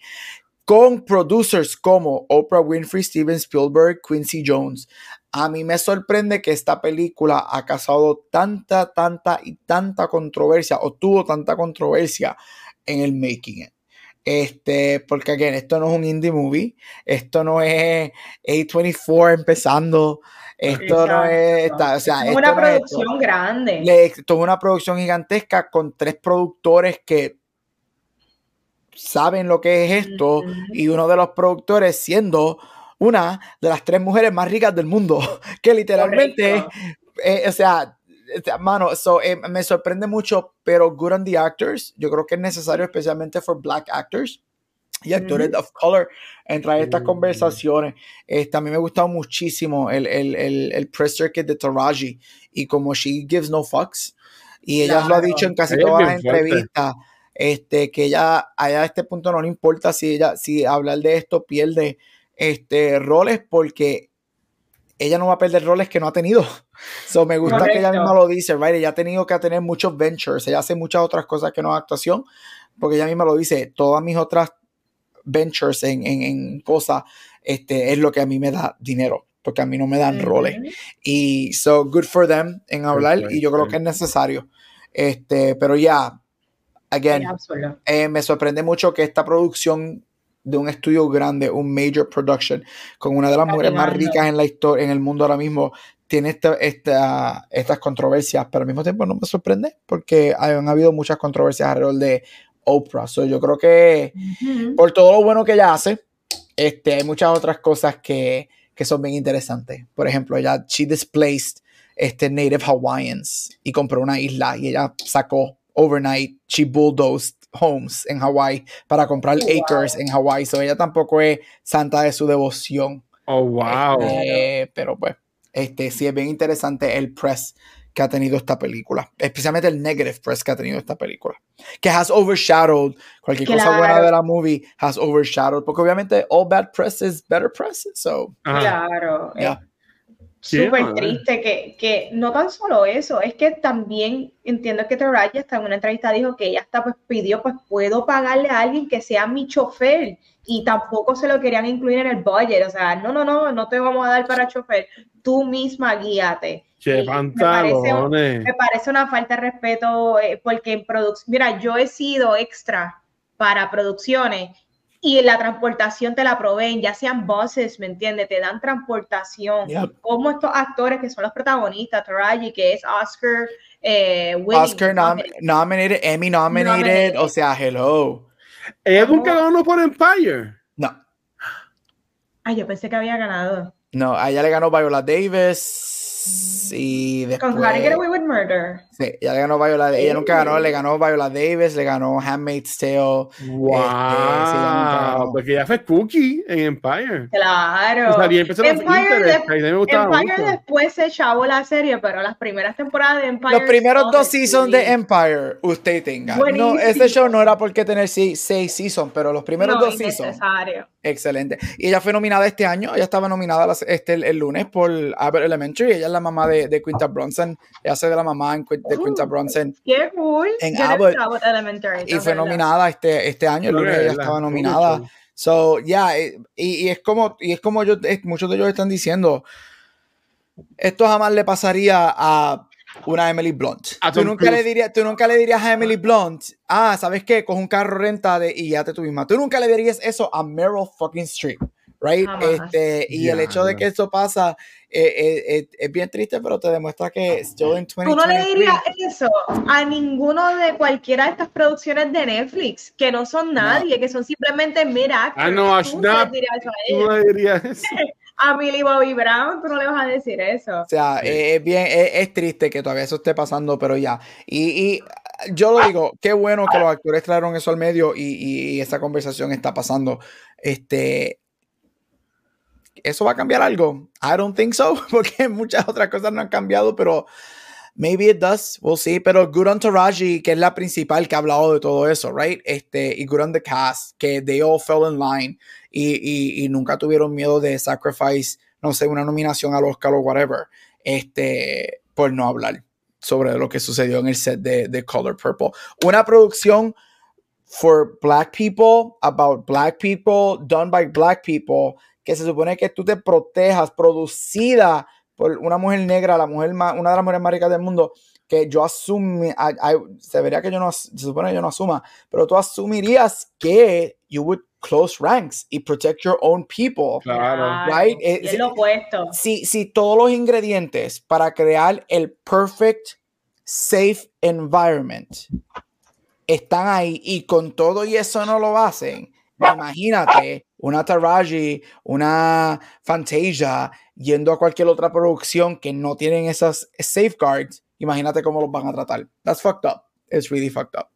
con producers como Oprah Winfrey, Steven Spielberg, Quincy Jones. A mí me sorprende que esta película ha causado tanta, tanta y tanta controversia, o tuvo tanta controversia en el making it. Este, porque again, esto no es un indie movie, esto no es A veinticuatro empezando, esto exacto, no es, está, o sea, es una esto producción no es, grande. Le, esto es una producción gigantesca con tres productores que saben lo que es esto, mm-hmm. y uno de los productores siendo una de las tres mujeres más ricas del mundo, que literalmente, eh, o sea, mano, so, eh, me sorprende mucho, pero good on the actors. Yo creo que es necesario, especialmente for black actors y actores mm. of color, en traer estas mm. conversaciones. Eh, también me ha gustado muchísimo el, el, el, el press circuit de Taraji, y como she gives no fucks, y ella claro. lo ha dicho en casi es todas las entrevistas, este, que ella allá a este punto no le importa si ella, si hablar de esto pierde este, roles, porque ella no va a perder roles que no ha tenido. So, me gusta Correcto. que ella misma lo dice, right? Ella ha tenido que tener muchos ventures, ella hace muchas otras cosas que no es actuación, porque ella misma lo dice, todas mis otras ventures en, en, en cosas, este, es lo que a mí me da dinero, porque a mí no me dan mm-hmm. roles. Y so, good for them en hablar, Perfect. y yo creo que es necesario. Este, pero ya, yeah, again, yeah, eh, me sorprende mucho que esta producción de un estudio grande, un major production, con una de las mujeres más ricas en la historia, en el mundo ahora mismo, tiene esta, esta, estas controversias, pero al mismo tiempo no me sorprende, porque han habido muchas controversias alrededor de Oprah. So, yo creo que uh-huh. por todo lo bueno que ella hace, este, hay muchas otras cosas que, que son bien interesantes. Por ejemplo, ella, she displaced este, Native Hawaiians y compró una isla, y ella sacó overnight, she bulldozed homes en Hawái para comprar oh, acres wow. en Hawái. So, ella tampoco es santa de su devoción. Oh, wow. Este, pero pues, este, sí es bien interesante el press que ha tenido esta película, especialmente el negative press que ha tenido esta película, que has overshadowed cualquier claro. cosa buena de la movie, has overshadowed, porque obviamente all bad press is better press, so ah. claro yeah. yeah. súper triste que, que no tan solo eso, es que también entiendo que Taraji hasta en una entrevista dijo que ella hasta pues pidió, pues puedo pagarle a alguien que sea mi chofer, y tampoco se lo querían incluir en el budget, o sea, no, no, no, no te vamos a dar para chofer, tú misma guíate. Che, me, parece un, me parece una falta de respeto, eh, porque en producción, mira, yo he sido extra para producciones y la transportación te la proveen, ya sean buses, ¿me entiendes? Te dan transportación. Yep. Como estos actores que son los protagonistas, Taraji, que es Oscar, eh, winning, Oscar nom- nominated, Emmy nominated, nominated, o sea, hello. ¿Ella nunca ganó por Empire? No. Ay, yo pensé que había ganado. No, a ella le ganó Viola Davis. Y después, con How to Get Away with Murder. Sí, ella le ganó Viola, ella nunca ganó, le ganó Viola Davis, le ganó Handmaid's Tale. Wow, este, sí, ella porque ella fue Cookie en Empire. Claro. O sea, Empire, de, Empire después se echó la serie, pero las primeras temporadas de Empire. Los primeros dos seasons de Empire, usted tenga. Buenísimo. No, este show no era por qué tener seis, seis seasons, pero los primeros no, dos seasons. Excelente. Y ella fue nominada este año, ella estaba nominada las, este, el, el lunes por Abbott Elementary, ella es la mamá de, de Quinta Brunson, ella hace de la mamá en, de uh, Quinta Brunson qué cool. en Abbott, Abbott Elementary, y fue nominada este, este año, el lunes ella estaba nominada, so yeah, y, y es como, y es como yo, es, muchos de ellos están diciendo, esto jamás le pasaría a una Emily Blunt. Tú nunca, le dirías, tú nunca le dirías a Emily Blunt, ah, ¿sabes qué? Coge un carro, renta de, y ya te tú misma. Tú nunca le dirías eso a Meryl fucking Streep, right? Ah, este, y yeah, el hecho de que eso pasa eh, eh, eh, es bien triste, pero te demuestra que still in twenty twenty-three. Tú no le dirías eso a ninguno de cualquiera de estas producciones de Netflix, que no son nadie, no. que son simplemente mira. Ah, no, tú no le dirías eso a ella. No le dirías eso. A Millie Bobby Brown, tú no le vas a decir eso. O sea, sí. es, bien, es, es triste que todavía eso esté pasando, pero ya. Y, y yo lo digo, qué bueno que los actores trajeron eso al medio y, y, y esa conversación está pasando. Este, ¿eso va a cambiar algo? I don't think so, porque muchas otras cosas no han cambiado, pero maybe it does, we'll see. Pero good on Taraji, que es la principal que ha hablado de todo eso, right? Este, y good on the cast, que they all fell in line. Y, y, y nunca tuvieron miedo de sacrifice, no sé, una nominación al Oscar o whatever, este, por no hablar sobre lo que sucedió en el set de, de Color Purple. Una producción for black people, about black people, done by black people, que se supone que tú te protejas, producida por una mujer negra, la mujer más, una de las mujeres más ricas del mundo, que yo asume, I, I, se vería que yo no, se supone que yo no asuma, pero tú asumirías que you would close ranks y protect your own people. Claro. Right? Es, es lo opuesto. Si, si todos los ingredientes para crear el perfect, safe environment están ahí y con todo y eso no lo hacen, imagínate una Taraji, una Fantasia, yendo a cualquier otra producción que no tienen esas safeguards, imagínate cómo los van a tratar. That's fucked up. It's really fucked up.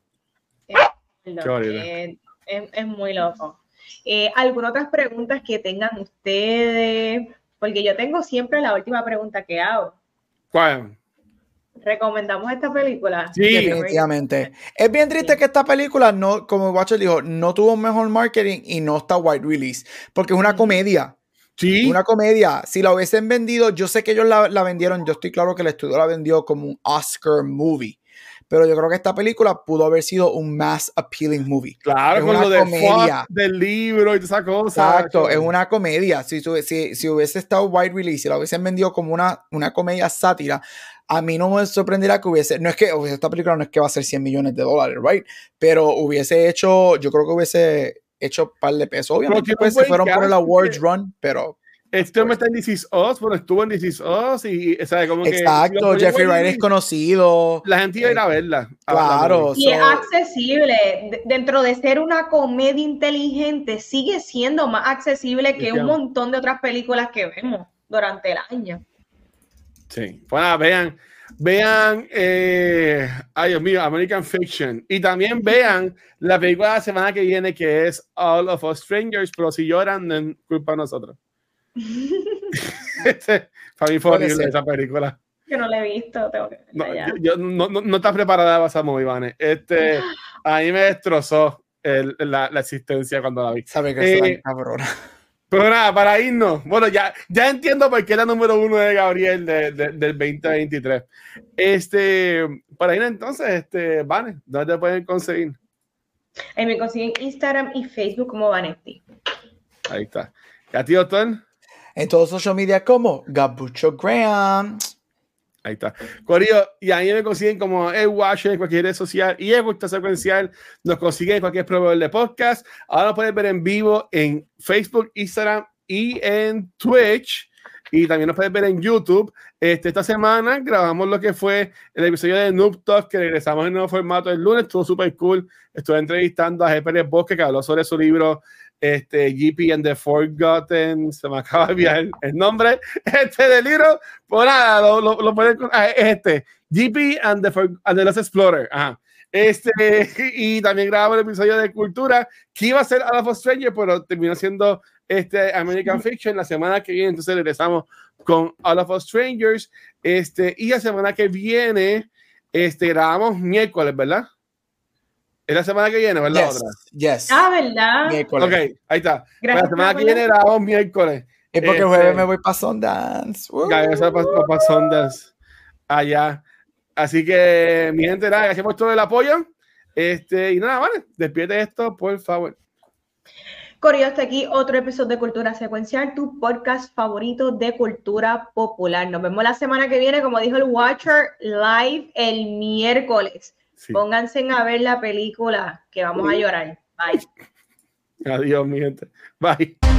Qué es, es muy loco. Eh, ¿Alguna otras preguntas que tengan ustedes? Porque yo tengo siempre la última pregunta que hago. ¿Cuál? ¿Recomendamos esta película? Sí, definitivamente. Es bien triste sí. que esta película, no, como Watcher dijo, no tuvo mejor marketing y no está wide release, porque es una comedia. Sí. Una comedia. Si la hubiesen vendido, yo sé que ellos la, la vendieron, yo estoy claro que el estudio la vendió como un Oscar movie, pero yo creo que esta película pudo haber sido un mass appealing movie. Claro, es con lo de comedia. Del libro y esa cosa. Exacto, es una comedia. Si, si, si hubiese estado wide release, si la hubiesen vendido como una, una comedia sátira, a mí no me sorprenderá que hubiese, no es que esta película no es que va a ser cien millones de dólares, right? Pero hubiese hecho, yo creo que hubiese hecho un par de pesos. Obviamente pues, se fueron por el awards run, pero... Este hombre está en This Is Us, bueno, estuvo en This Is Us y, ¿sabes? Como exacto, que, Jeffrey Wright es conocido. La gente iba a ir a verla. A claro. Y so, es accesible. De, dentro de ser una comedia inteligente, sigue siendo más accesible que un montón de otras películas que vemos durante el año. Sí. Bueno, vean, vean, eh, ay Dios mío, American Fiction. Y también vean la película de la semana que viene que es All of Us Strangers, pero si lloran, no culpa a nosotros. Este, para mí fue horrible esa película. Yo no la he visto, tengo que no, yo, yo, no, no, no estás preparada para esa movie, Vane. Este, a mí me destrozó el, la, la existencia cuando la vi. Sabe que eh, es cabrona. Pero nada, para irnos. Bueno, ya, ya entiendo por qué era número uno de Gabriel de, de, del veinte veintitrés. Este, para irnos entonces, este, Vane, ¿dónde te pueden conseguir? Ahí me consiguen Instagram y Facebook como Vanesthy. Ahí está. ¿Y a ti, doctor? En todos social media como Gabucho Graham. Ahí está. Corillo, y ahí me consiguen como el Watcher en cualquier red social y el Cultura Secuencial. Nos consiguen en cualquier proveedor de podcast. Ahora nos pueden ver en vivo en Facebook, Instagram y en Twitch. Y también nos pueden ver en YouTube. Este, esta semana grabamos lo que fue el episodio de Noob Talk, que regresamos en el nuevo formato el lunes. Estuvo súper cool. Estuve entrevistando a Jeffrey Bosque, que habló sobre su libro Este, G P and the Forgotten, se me acaba de olvidar el nombre este del libro, por nada lo, lo, lo ponen con, este G P and the, and the Last Explorer. Ajá. Este, y también grabamos el episodio de Cultura que iba a ser All of Us Strangers, pero terminó siendo este American Fiction. La semana que viene entonces regresamos con All of Us Strangers, este, y la semana que viene este, grabamos miércoles, ¿verdad? Es la semana que viene, ¿verdad? Yes, otra. Yes. Ah, ¿verdad? Miércoles. Ok, ahí está. Gracias, la semana que viene grabamos miércoles. Es porque el jueves me voy para Sundance. Gabriel se va para Sundance. Allá. Así que, mi gente, nada, gracias por todo el apoyo. Este, y nada, vale, despídete esto, por favor. Corillo, hasta aquí otro episodio de Cultura Secuencial, tu podcast favorito de cultura popular. Nos vemos la semana que viene, como dijo el Watcher, live el miércoles. Sí. Pónganse a ver la película que vamos a llorar. Bye. Adiós, mi gente. Bye.